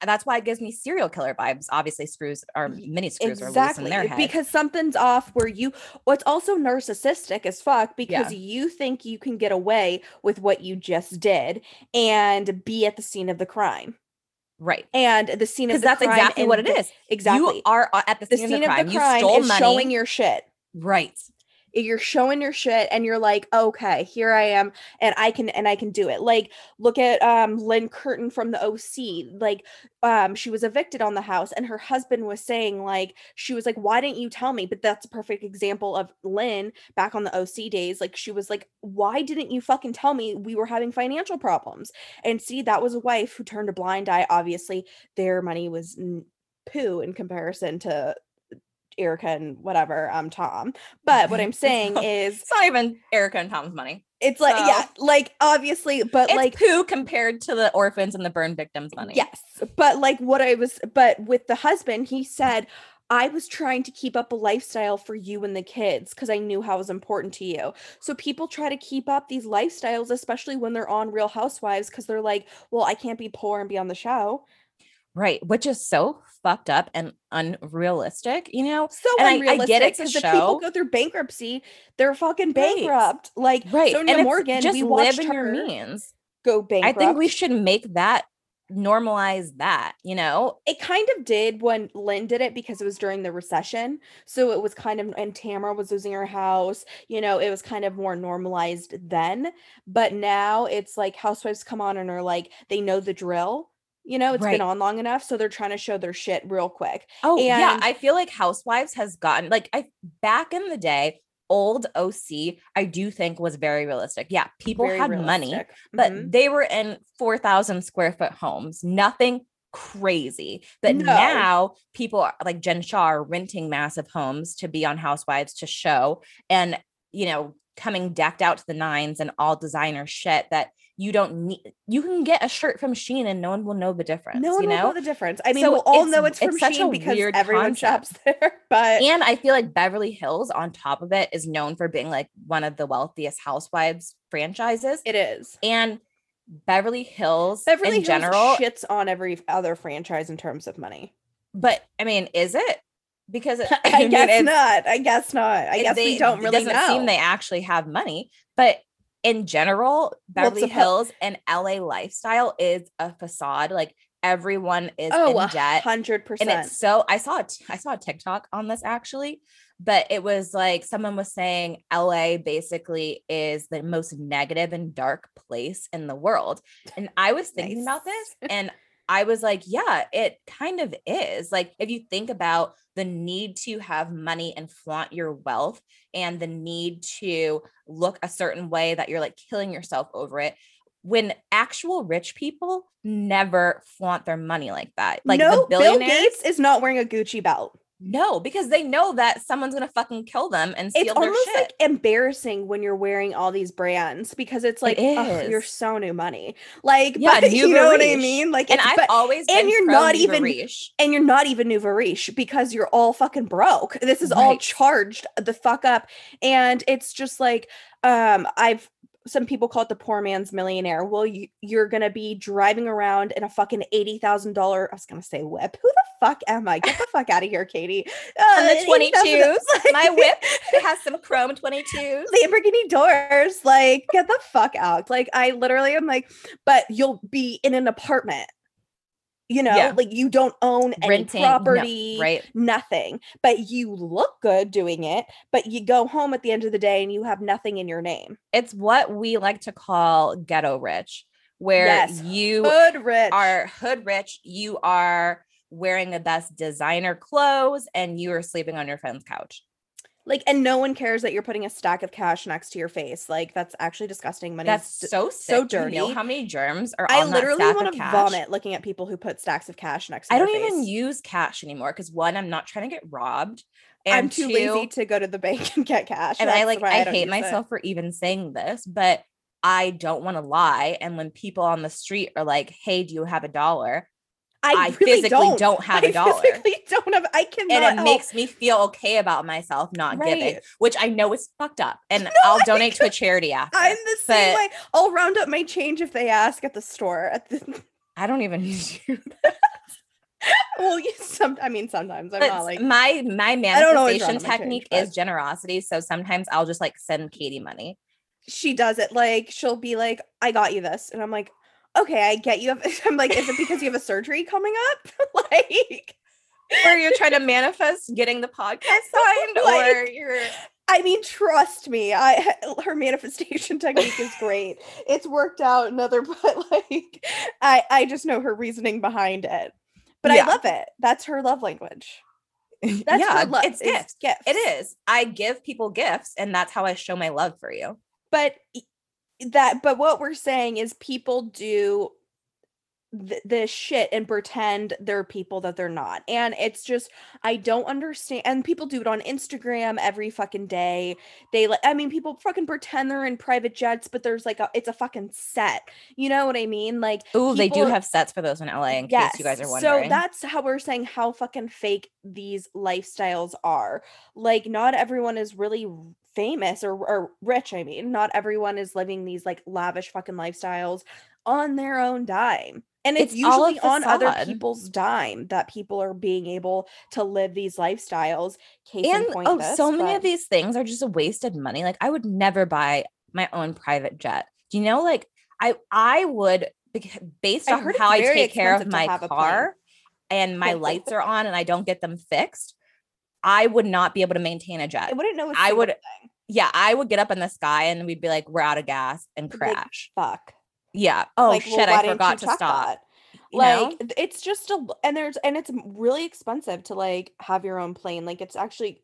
that's why it gives me serial killer vibes. Obviously, mini screws are loose in their head because something's off. It's also narcissistic as fuck because you think you can get away with what you just did and be at the scene of the crime. Right. And the scene of the crime. Because that's exactly what it is. Exactly. You are at the scene of the crime. You stole money. Showing your shit. Right. You're showing your shit and you're like, okay, here I am and I can do it. Like, look at Lynn Curtin from the OC. Like, she was evicted on the house and her husband was saying like, she was like, why didn't you tell me? But that's a perfect example of Lynn back on the OC days. Like, she was like, why didn't you fucking tell me we were having financial problems? And see, that was a wife who turned a blind eye. Obviously, their money was poo in comparison to Erica and whatever, Tom. But what I'm saying is it's not even Erica and Tom's money. It's like, obviously, but it's like who compared to the orphans and the burn victims' money. Yes. But like with the husband, he said, I was trying to keep up a lifestyle for you and the kids because I knew how it was important to you. So people try to keep up these lifestyles, especially when they're on Real Housewives, because they're like, well, I can't be poor and be on the show. Right, which is so fucked up and unrealistic, you know? So and unrealistic, I get it, because if people go through bankruptcy, they're fucking bankrupt. Right. Like, right. Sonia Morgan, just we live in your means. Go bankrupt. I think we should make that, normalize that, you know? It kind of did when Lynn did it because it was during the recession. So it was kind of, and Tamara was losing her house, you know, it was kind of more normalized then. But now it's like housewives come on and are like, they know the drill. You know, it's been on long enough, so they're trying to show their shit real quick. I feel like Housewives has gotten back in the day, old OC, I do think was very realistic. Yeah, people had money, but they were in 4,000 square foot homes. Nothing crazy. But now people are, like Jen Shah are renting massive homes to be on Housewives to show and, you know, coming decked out to the nines and all designer shit that you don't need. You can get a shirt from Shein and no one will know the difference. No one will know the difference. I mean, so we'll all know it's from Shein because everyone shops there. But and I feel like Beverly Hills on top of it is known for being like one of the wealthiest housewives franchises. It is. And Beverly Hills in general shits on every other franchise in terms of money. But I mean, is it? Because I guess not. I guess we don't really know. It doesn't seem they actually have money, but in general, Beverly Hills and LA lifestyle is a facade. Like everyone is in debt. 100%. And it's so I saw a TikTok on this actually, but it was like someone was saying LA basically is the most negative and dark place in the world. And I was thinking about this and I was like, yeah, it kind of is. Like, if you think about the need to have money and flaunt your wealth and the need to look a certain way that you're like killing yourself over it, when actual rich people never flaunt their money like that. Like, no, the billionaires, Bill Gates is not wearing a Gucci belt. No, because they know that someone's going to fucking kill them and steal their shit. It's almost like embarrassing when you're wearing all these brands because it's like, you're so new money. Like, yeah, but you know what I mean? Like, and I've always been and you're not even new Varish because you're all fucking broke. This is all charged the fuck up. And it's just like, some people call it the poor man's millionaire. Well, you're going to be driving around in a fucking $80,000. I was going to say whip. Who the fuck am I? Get the fuck out of here, Katie. And the 22s. Like, my whip has some chrome 22s. Lamborghini doors. Like, get the fuck out. Like, I literally am like, but you'll be in an apartment. You know, like you don't own any property, nothing, but you look good doing it, but you go home at the end of the day and you have nothing in your name. It's what we like to call ghetto rich, where you are hood rich. You are wearing the best designer clothes and you are sleeping on your friend's couch. Like, and no one cares that you're putting a stack of cash next to your face. Like, that's actually disgusting. Money. That's so dirty. You know how many germs are on that stack of cash? I literally want to vomit looking at people who put stacks of cash next to their face. I don't even use cash anymore because one, I'm not trying to get robbed. And I'm too lazy to go to the bank and get cash. And I hate myself for even saying this, but I don't want to lie. And when people on the street are like, hey, do you have a dollar? I really physically don't have a dollar. I physically don't have. I cannot. And it makes me feel okay about myself not giving, which I know is fucked up. And I'll donate to a charity after. I'm the same way. I'll round up my change if they ask at the store. I don't even do that. Sometimes I'm not like my manifestation technique is generosity. So sometimes I'll just like send Katie money. She does it like she'll be like, "I got you this," and I'm like, okay, I get you. I'm like, is it because you have a surgery coming up? Like, or you're trying to manifest getting the podcast signed, like, or you're. I mean, trust me, her manifestation technique is great. It's worked out another, but like, I just know her reasoning behind it. But I love it. That's her love language. That's her love. It's gifts. It is. I give people gifts, and that's how I show my love for you. But what we're saying is people do this shit and pretend they're people that they're not. And it's just, I don't understand. And people do it on Instagram every fucking day. People fucking pretend they're in private jets, but there's like it's a fucking set. You know what I mean? Like, oh, they do have sets for those in LA in case you guys are wondering. So that's how we're saying how fucking fake these lifestyles are. Like, not everyone is really famous or rich. I mean, not everyone is living these like lavish fucking lifestyles on their own dime. And it's usually on other people's dime that people are being able to live these lifestyles. Many of these things are just a wasted money. Like, I would never buy my own private jet. Do you know, like I would, based on how I take care of my car and my lights are on and I don't get them fixed, I would not be able to maintain a jet. I wouldn't know. I would get up in the sky and we'd be like, we're out of gas and crash. Like, fuck. Yeah. Oh, like, shit. I forgot to stop. Like, it's just it's really expensive to like have your own plane. Like, it's actually,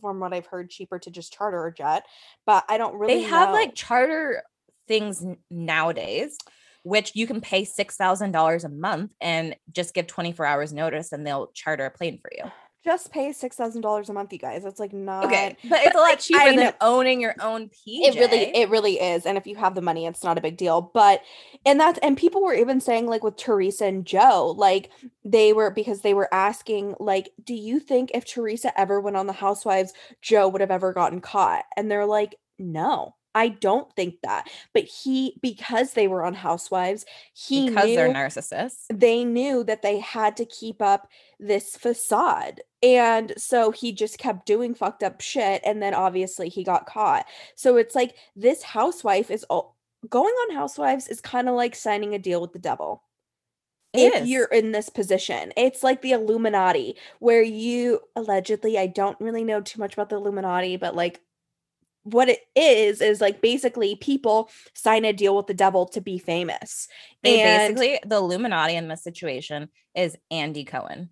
from what I've heard, cheaper to just charter a jet, but I don't really know. They have like charter things nowadays. which you can pay $6,000 a month and just give 24 hours notice and they'll charter a plane for you. Just pay $6,000 a month, you guys. It's like not okay, but it's a lot cheaper than owning your own PJ. It really is. And if you have the money, it's not a big deal. But and people were even saying, like, with Teresa and Joe, like they were asking, like, do you think if Teresa ever went on The Housewives, Joe would have ever gotten caught? And they're like, no, I don't think that. But because they were on Housewives, because they're narcissists, they knew that they had to keep up this facade. And so he just kept doing fucked up shit. And then obviously he got caught. So it's like this housewife is going on Housewives is kind of like signing a deal with the devil. If you're in this position, it's like the Illuminati, where you allegedly, I don't really know too much about the Illuminati, but like what it is like basically people sign a deal with the devil to be famous. Basically, the Illuminati in this situation is Andy Cohen.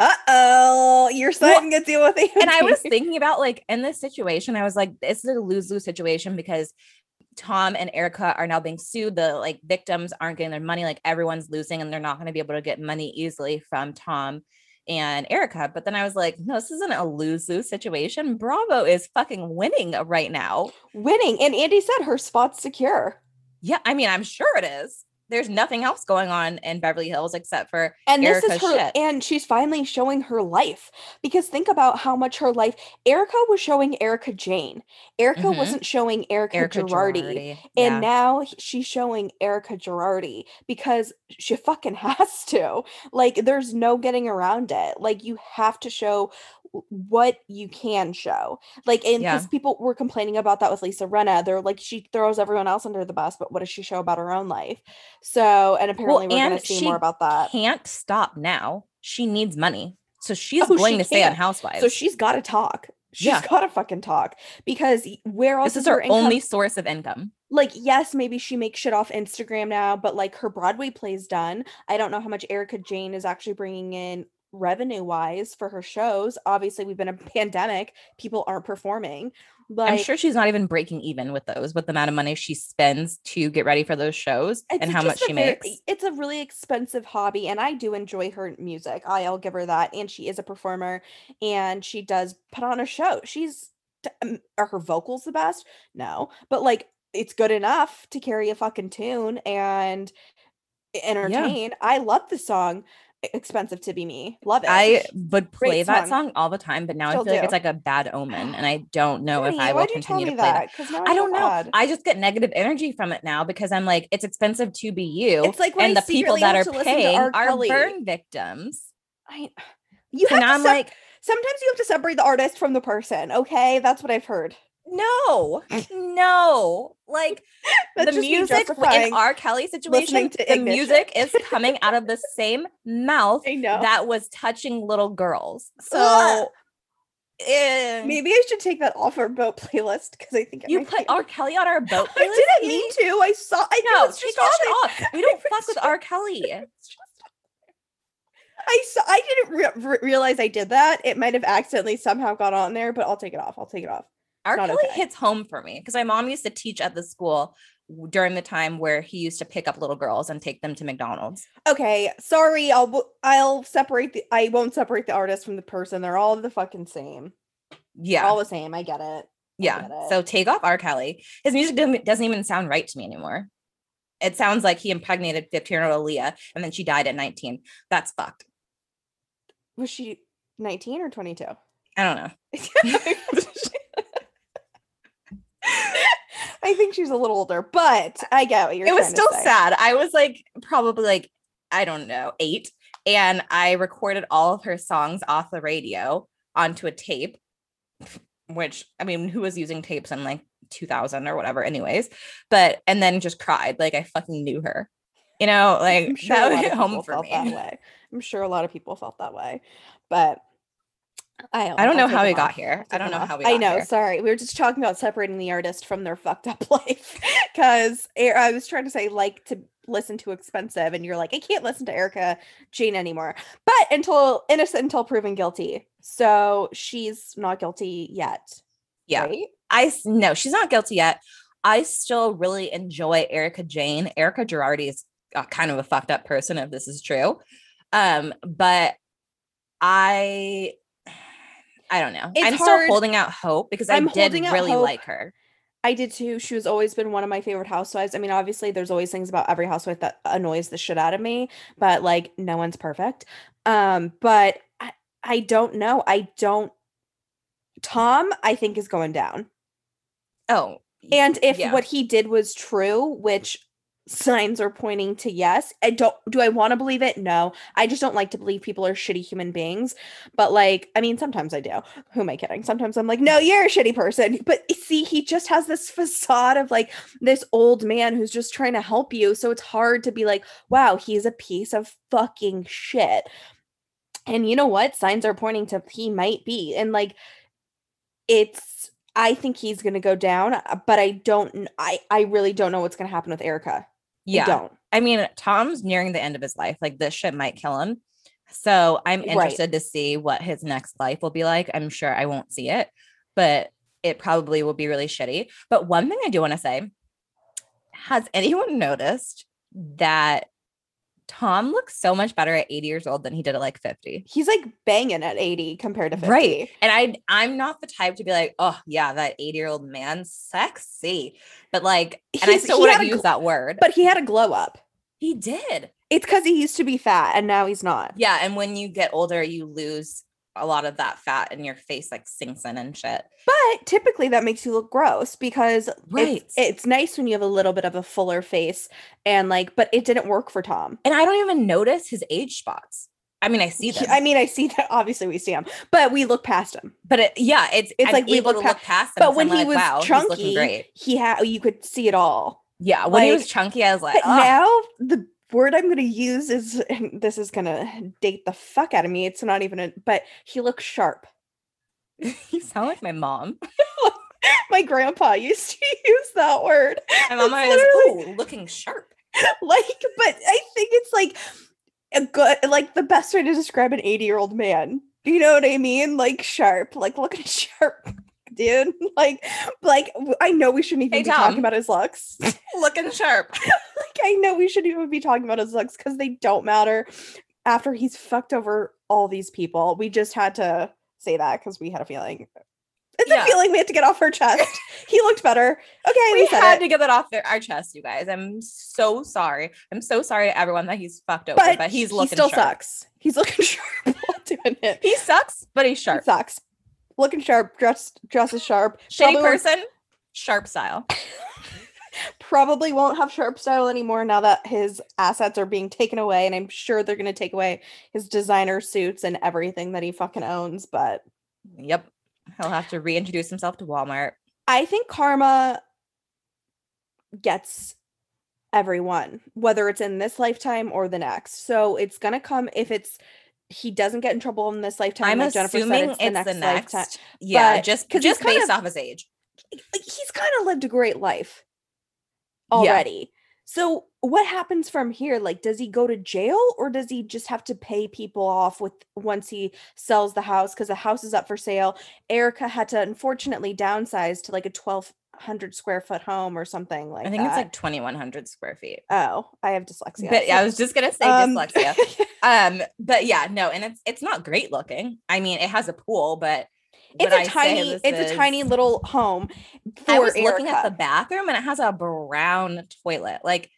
Uh-oh, you're signing a deal with Andy. And I was thinking about, like, in this situation, I was like, it's a lose-lose situation because Tom and Erica are now being sued. The like victims aren't getting their money. Like, everyone's losing and they're not going to be able to get money easily from Tom and Erica. But then I was like, no, this isn't a lose-lose situation. Bravo is fucking winning right now. Winning. And Andy said her spot's secure. Yeah. I mean, I'm sure it is. There's nothing else going on in Beverly Hills except for Erica's this is her shit. And she's finally showing her life, because think about how much her life, Erica was showing Erica Jane. Erica wasn't showing Erica Girardi. And now she's showing Erica Girardi because she fucking has to. Like, there's no getting around it. Like, you have to show what you can show, like, and because people were complaining about that with Lisa Rinna. They're like, she throws everyone else under the bus, but what does she show about her own life? So, and apparently we're gonna see more about that. Can't stop now. She needs money, so she's willing to stay on Housewives. So she's got to talk. She's got to fucking talk, because where else? This is her only source of income. Like, yes, maybe she makes shit off Instagram now, but like her Broadway play's done. I don't know how much Erica Jane is actually bringing in revenue wise for her shows. Obviously, we've been in a pandemic, people aren't performing, but I'm sure she's not even breaking even with the amount of money she spends to get ready for those shows and how much she makes. It's a really expensive hobby, and I do enjoy her music. I'll give her that. And she is a performer and she does put on a show. Are her vocals the best? No, but like it's good enough to carry a fucking tune and entertain. I love the song Expensive to Be Me. Love it. I would play that song all the time, but now I feel like it's like a bad omen, and I don't know if I will continue to play that. I don't know. I just get negative energy from it now, because I'm like, it's expensive to be you. It's like, and the people that are paying are burn victims. Sometimes you have to separate the artist from the person. Okay, that's what I've heard. No, like the music in R. Kelly situation, the music is coming out of the same mouth that was touching little girls. So maybe I should take that off our boat playlist, because I think you put R. Kelly on our boat playlist. I didn't mean to. Take that off. We don't fuck with R. Kelly. I didn't realize I did that. It might have accidentally somehow got on there, but I'll take it off. R. Kelly hits home for me, because my mom used to teach at the school during the time where he used to pick up little girls and take them to McDonald's. Okay, sorry, I'll separate I won't separate the artist from the person. They're all the fucking same. Yeah, they're all the same. I get it. So take off R. Kelly. His music doesn't even sound right to me anymore. It sounds like he impregnated 15-year-old Aaliyah, and then she died at 19. That's fucked. Was she 19 or 22? I don't know. I think she's a little older, but I get what you're saying. It was still sad. I was like, probably like, I don't know, 8. And I recorded all of her songs off the radio onto a tape, which, I mean, who was using tapes in like 2000 or whatever anyways, but, and then just cried. Like I fucking knew her, you know, like sure that would hit home for me. I'm sure a lot of people felt that way, but I don't know how we got here. Sorry. We were just talking about separating the artist from their fucked up life, because I was trying to say, like, to listen to Expensive, and you're like, I can't listen to Erica Jane anymore. But innocent until proven guilty. So she's not guilty yet. Yeah. Right? No, she's not guilty yet. I still really enjoy Erica Jane. Erica Girardi is kind of a fucked up person, if this is true. But I don't know. I'm still holding out hope because I did really like her. I did too. She has always been one of my favorite housewives. I mean, obviously there's always things about every housewife that annoys the shit out of me, but like no one's perfect. But I don't know. Tom, I think, is going down. Oh. And if what he did was true, which signs are pointing to yes. Do I want to believe it? No. I just don't like to believe people are shitty human beings. But like, I mean, sometimes I do. Who am I kidding? Sometimes I'm like, no, you're a shitty person. But see, he just has this facade of like this old man who's just trying to help you. So it's hard to be like, wow, he's a piece of fucking shit. And you know what? Signs are pointing to he might be. And like, I think he's going to go down, but I really don't know what's going to happen with Erica. Yeah. I mean, Tom's nearing the end of his life. Like, this shit might kill him. So I'm interested to see what his next life will be like. I'm sure I won't see it, but it probably will be really shitty. But one thing I do want to say, has anyone noticed that Tom looks so much better at 80 years old than he did at like 50? He's like banging at 80 compared to 50. Right. And I'm not the type to be like, oh yeah, that 80-year-old man, sexy. But like, and I still wouldn't use that word. But he had a glow up. He did. It's because he used to be fat and now he's not. Yeah. And when you get older, you lose a lot of that fat and your face like sinks in and shit. But typically that makes you look gross because it's nice when you have a little bit of a fuller face and like, but it didn't work for Tom. And I don't even notice his age spots. I mean, I see them. I mean, I see that. Obviously we see him, but we look past him. But it's like we look past him. But when he was chunky, you could see it all. Yeah. When he was chunky, I was like, oh. Now the word I'm going to use is, this is going to date the fuck out of me. It's not even but he looks sharp. You sound like my mom. My grandpa used to use that word. My mom always, oh, looking sharp. Like, but I think it's like a good, like the best way to describe an 80-year-old man. You know what I mean? Like sharp, like looking sharp, dude. Like I know we shouldn't even be talking about his looks. Looking sharp. Like, I know we shouldn't even be talking about his looks because they don't matter after he's fucked over all these people. We just had to say that because we had a feeling. It's a feeling we had to get off our chest. He looked better. Okay, we had to get that off our chest, you guys. I'm so sorry. I'm so sorry to everyone that he's fucked over, but he's looking sharp. He still sucks. He's looking sharp while doing it. He sucks, but he's sharp. He sucks. Looking sharp, dresses sharp. Shitty person, sharp style. Probably won't have sharp style anymore now that his assets are being taken away, and I'm sure they're going to take away his designer suits and everything that he fucking owns, but yep, he'll have to reintroduce himself to Walmart. I think karma gets everyone, whether it's in this lifetime or the next. So it's going to come if he doesn't get in trouble in this lifetime. I'm like assuming Jennifer said, it's the next lifetime. Yeah, but just based off his age. He's kind of lived a great life already. Yeah. So what happens from here? Like, does he go to jail or does he just have to pay people off once he sells the house? Because the house is up for sale. Erica had to unfortunately downsize to like a 1,200 square foot home or something like that. I think it's like 2,100 square feet. Oh, I have dyslexia. But I was just going to say dyslexia. But yeah, no. And it's not great looking. I mean, it has a pool, but it's a tiny little home. I was looking at the bathroom and it has a brown toilet. Like,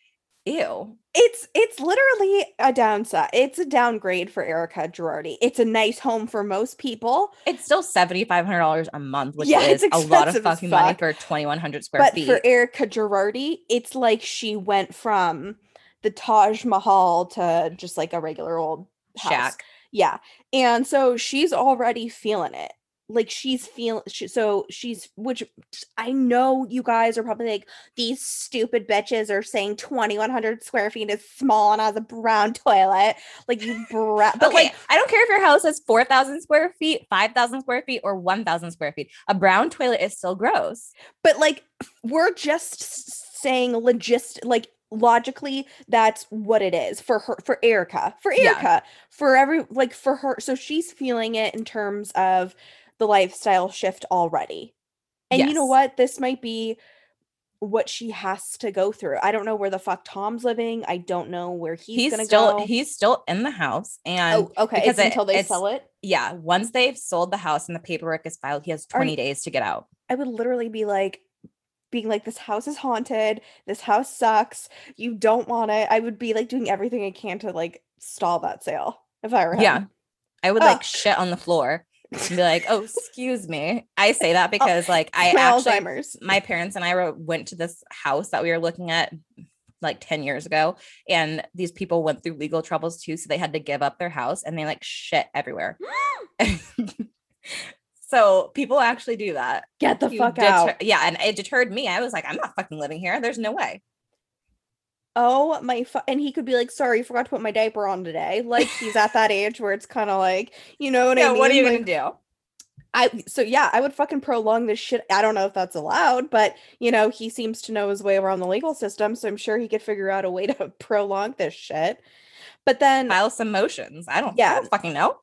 ew. It's literally a downside. It's a downgrade for Erica Girardi. It's a nice home for most people. It's still $7,500 a month, which is a lot of fucking money for 2,100 square feet. But for Erica Girardi, it's like she went from the Taj Mahal to just like a regular old house. Shack. Yeah. And so she's already feeling it. Like which I know you guys are probably like, these stupid bitches are saying 2,100 square feet is small and has a brown toilet. Like, but like, I don't care if your house is 4,000 square feet, 5,000 square feet, or 1,000 square feet. A brown toilet is still gross. But like, we're just saying logically that's what it is for Erica, for every, like, for her. So she's feeling it in terms of the lifestyle shift already. And you know what? This might be what she has to go through. I don't know where the fuck Tom's living. I don't know where he's going to go. He's still in the house. And oh, okay. It's until they sell it. Yeah. Once they've sold the house and the paperwork is filed, he has 20 days to get out. I would literally be like, this house is haunted. This house sucks. You don't want it. I would be like doing everything I can to like stall that sale if I were him. Yeah. I would like shit on the floor and be like, oh, excuse me. I say that because like I actually, Alzheimer's. My parents and I went to this house that we were looking at like 10 years ago. And these people went through legal troubles too. So they had to give up their house and they like shit everywhere. So people actually do that. Get the fuck out. Yeah. And it deterred me. I was like, I'm not fucking living here. There's no way. Oh my and he could be like, sorry, forgot to put my diaper on today. Like he's at that age where it's kind of like, you know what I mean? What are you like, gonna do? I would fucking prolong this shit. I don't know if that's allowed, but you know, he seems to know his way around the legal system, so I'm sure he could figure out a way to prolong this shit. But then file some motions. I don't fucking know.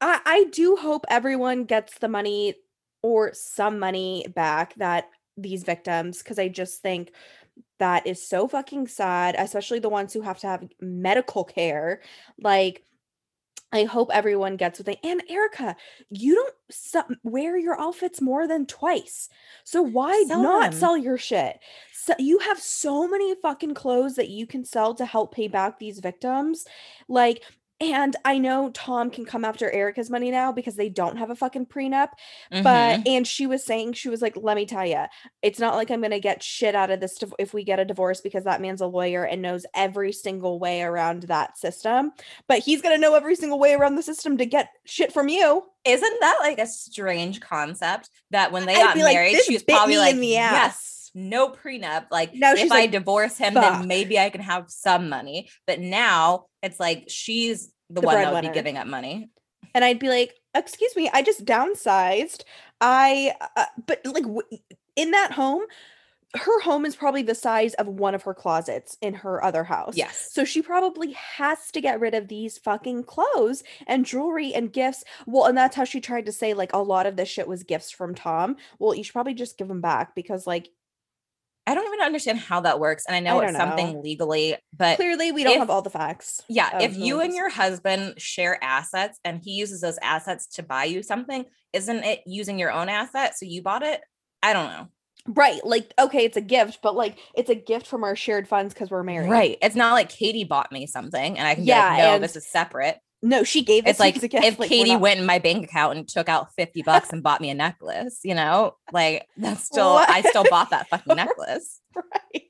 I do hope everyone gets the money or some money back that these victims, because I just think that is so fucking sad, especially the ones who have to have medical care. Like, I hope everyone gets what they. And Erica, you don't wear your outfits more than twice. So why not sell your shit? So you have so many fucking clothes that you can sell to help pay back these victims. Like, and I know Tom can come after Erica's money now because they don't have a fucking prenup. Mm-hmm. But, and she was saying, she was like, let me tell you, it's not like I'm going to get shit out of this if we get a divorce, because that man's a lawyer and knows every single way around that system. But he's going to know every single way around the system to get shit from you. Isn't that like a strange concept that when they got married, she was probably like, yes. No prenup. Like, now if I divorce him, then maybe I can have some money. But now it's like she's the one that would be giving up money. And I'd be like, excuse me, I just downsized. In that home, her home is probably the size of one of her closets in her other house. Yes. So she probably has to get rid of these fucking clothes and jewelry and gifts. Well, and that's how she tried to say, like, a lot of this shit was gifts from Tom. Well, you should probably just give them back because, like, I don't even understand how that works. And I know it's something legally, but clearly we don't have all the facts. Yeah. If you and your husband share assets and he uses those assets to buy you something, isn't it using your own asset? So you bought it? I don't know. Right. Like, okay, it's a gift, but like it's a gift from our shared funds because we're married. Right. It's not like Katie bought me something and I can be like, no, this is separate. No, she gave it. It's like if Katie went in my bank account and took out $50 and bought me a necklace, you know, like that's still, I still bought that fucking necklace. Right.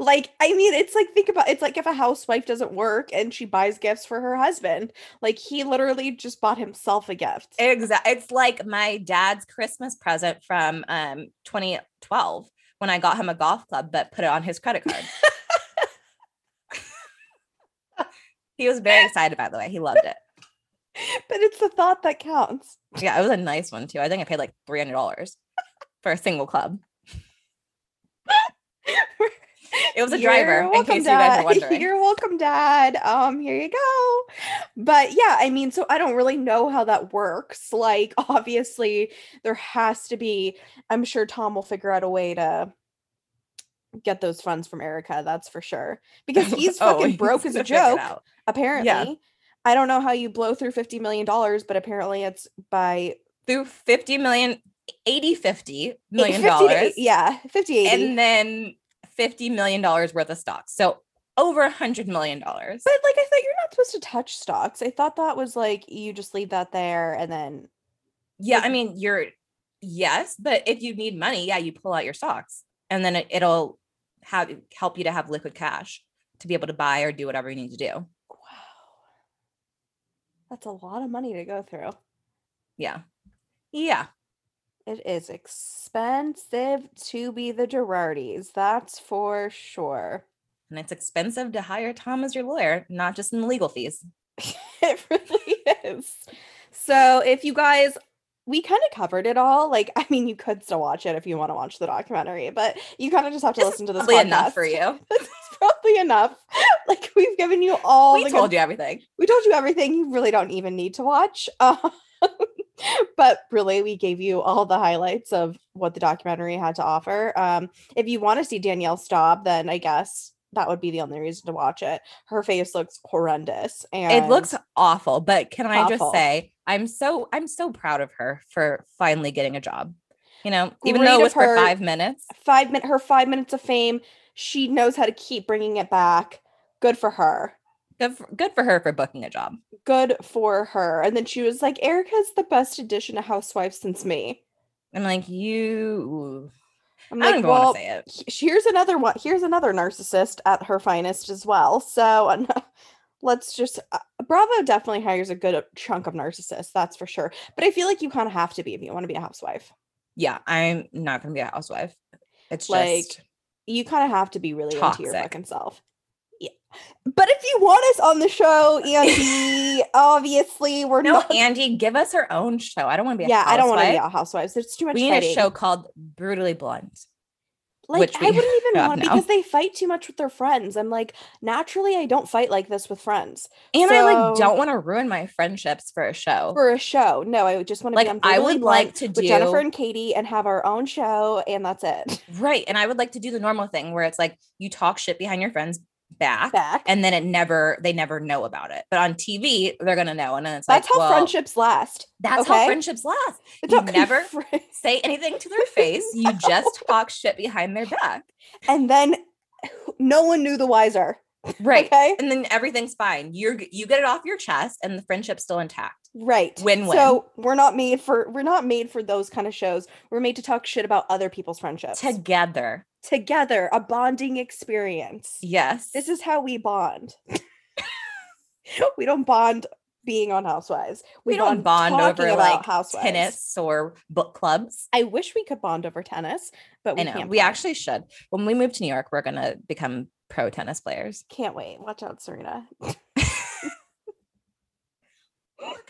Like, I mean, it's like, think about, it's like if a housewife doesn't work and she buys gifts for her husband, like he literally just bought himself a gift. Exactly. It's like my dad's Christmas present from 2012 when I got him a golf club, but put it on his credit card. He was very excited, by the way. He loved it. But it's the thought that counts. Yeah, it was a nice one, too. I think I paid like $300 for a single club. It was a driver, in case you guys were wondering. You're welcome, Dad. Here you go. But yeah, I mean, so I don't really know how that works. Like, obviously, there has to be, I'm sure Tom will figure out a way to get those funds from Erica, that's for sure, because he's fucking broke as a joke apparently. Yeah. I don't know how you blow through $50 million, but apparently it's by through 50 million 80 $50 million, yeah, 50 80, and then $50 million worth of stocks, so over $100 million. But like, I thought you're not supposed to touch stocks. I thought that was like you just leave that there and then I mean, you're yes, but if you need money, you pull out your stocks and then it'll help you to have liquid cash to be able to buy or do whatever you need to do. Wow. That's a lot of money to go through. Yeah. Yeah. It is expensive to be the Girardis. That's for sure. And it's expensive to hire Tom as your lawyer, not just in the legal fees. It really is. So if you guys... we kind of covered it all. Like, I mean, you could still watch it if you want to watch the documentary, but you kind of just have to listen to this podcast. Enough for you. That's probably enough. Like, we've given you all. We told you everything. You really don't even need to watch. But really, we gave you all the highlights of what the documentary had to offer. If you want to see Danielle Staub, then I guess that would be the only reason to watch it. Her face looks horrendous. And it looks awful. But can I just say, I'm so proud of her for finally getting a job. You know, even though it was for 5 minutes. Her 5 minutes of fame. She knows how to keep bringing it back. Good for her. Good for her for booking a job. Good for her. And then she was like, Erica's the best addition to Housewives since me. I don't even want to say it. Here's another one. Here's another narcissist at her finest as well. So let's just, Bravo definitely hires a good chunk of narcissists. That's for sure. But I feel like you kind of have to be if you want to be a housewife. Yeah, I'm not going to be a housewife. It's like, just you kind of have to be really toxic into your fucking self. Yeah. But if you want us on the show, Andy, obviously we're not. No, Andy, give us our own show. I don't want to be a housewife. Yeah, I don't want to be a housewife. There's too much fighting. We need a show called Brutally Blunt. Like, I wouldn't even want, because they fight too much with their friends. I'm like, naturally, I don't fight like this with friends. And so, I like don't want to ruin my friendships for a show. No, I just want to be on Brutally Blunt like to do with Jennifer and Katie and have our own show, and that's it. Right. And I would like to do the normal thing where it's like you talk shit behind your friends back and then they never know about it, but on TV they're gonna know, and then it's that's like how friendships last. How friendships last. You never say anything to their face. You just talk shit behind their back, and then no one knew the wiser. Right. Okay. And then everything's fine. You get it off your chest and the friendship's still intact. Right. Win-win. So we're not made for those kind of shows. We're made to talk shit about other people's friendships. Together, a bonding experience. Yes. This is how we bond. We don't bond being on Housewives. We don't bond over like Housewives, tennis, or book clubs. I wish we could bond over tennis, but we can't. We actually should. When we move to New York, we're going to become pro tennis players. Can't wait. Watch out, Serena. We're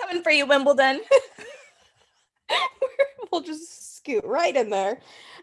coming for you, Wimbledon. We'll just scoot right in there.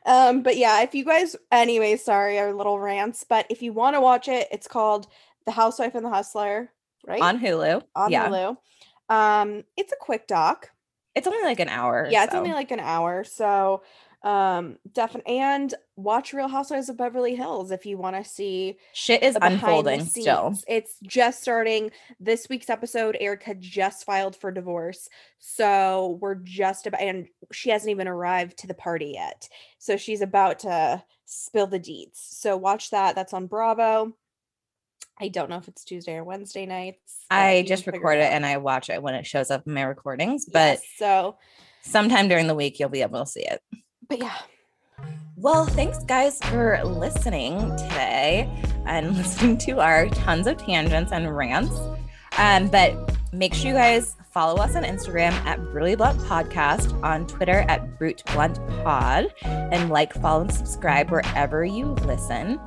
But yeah, if you guys, anyway, sorry, our little rants, but if you want to watch it, it's called The Housewife and the Hustler, right? On Hulu. Hulu. It's a quick doc. It's only like an hour. Yeah, it's only like an hour. So definitely, and watch Real Housewives of Beverly Hills if you want to see shit is unfolding still. It's just starting. This week's episode, Erica just filed for divorce, so we're just about, and she hasn't even arrived to the party yet, so she's about to spill the deets. So watch that. That's on Bravo. I don't know if it's Tuesday or Wednesday nights. I just record it and I watch it when it shows up in my recordings, but yes, so sometime during the week you'll be able to see it. But yeah. Well, thanks guys for listening today and listening to our tons of tangents and rants. But make sure you guys follow us on Instagram at Brutally Blunt Podcast, on Twitter at Brute Blunt Pod, and like, follow, and subscribe wherever you listen.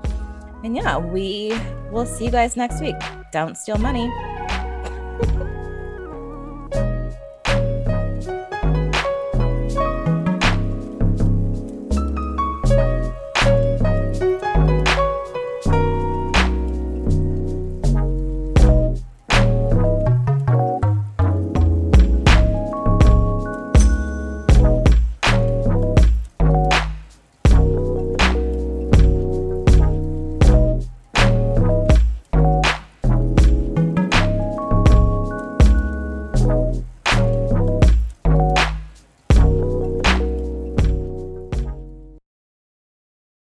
And yeah, we will see you guys next week. Don't steal money.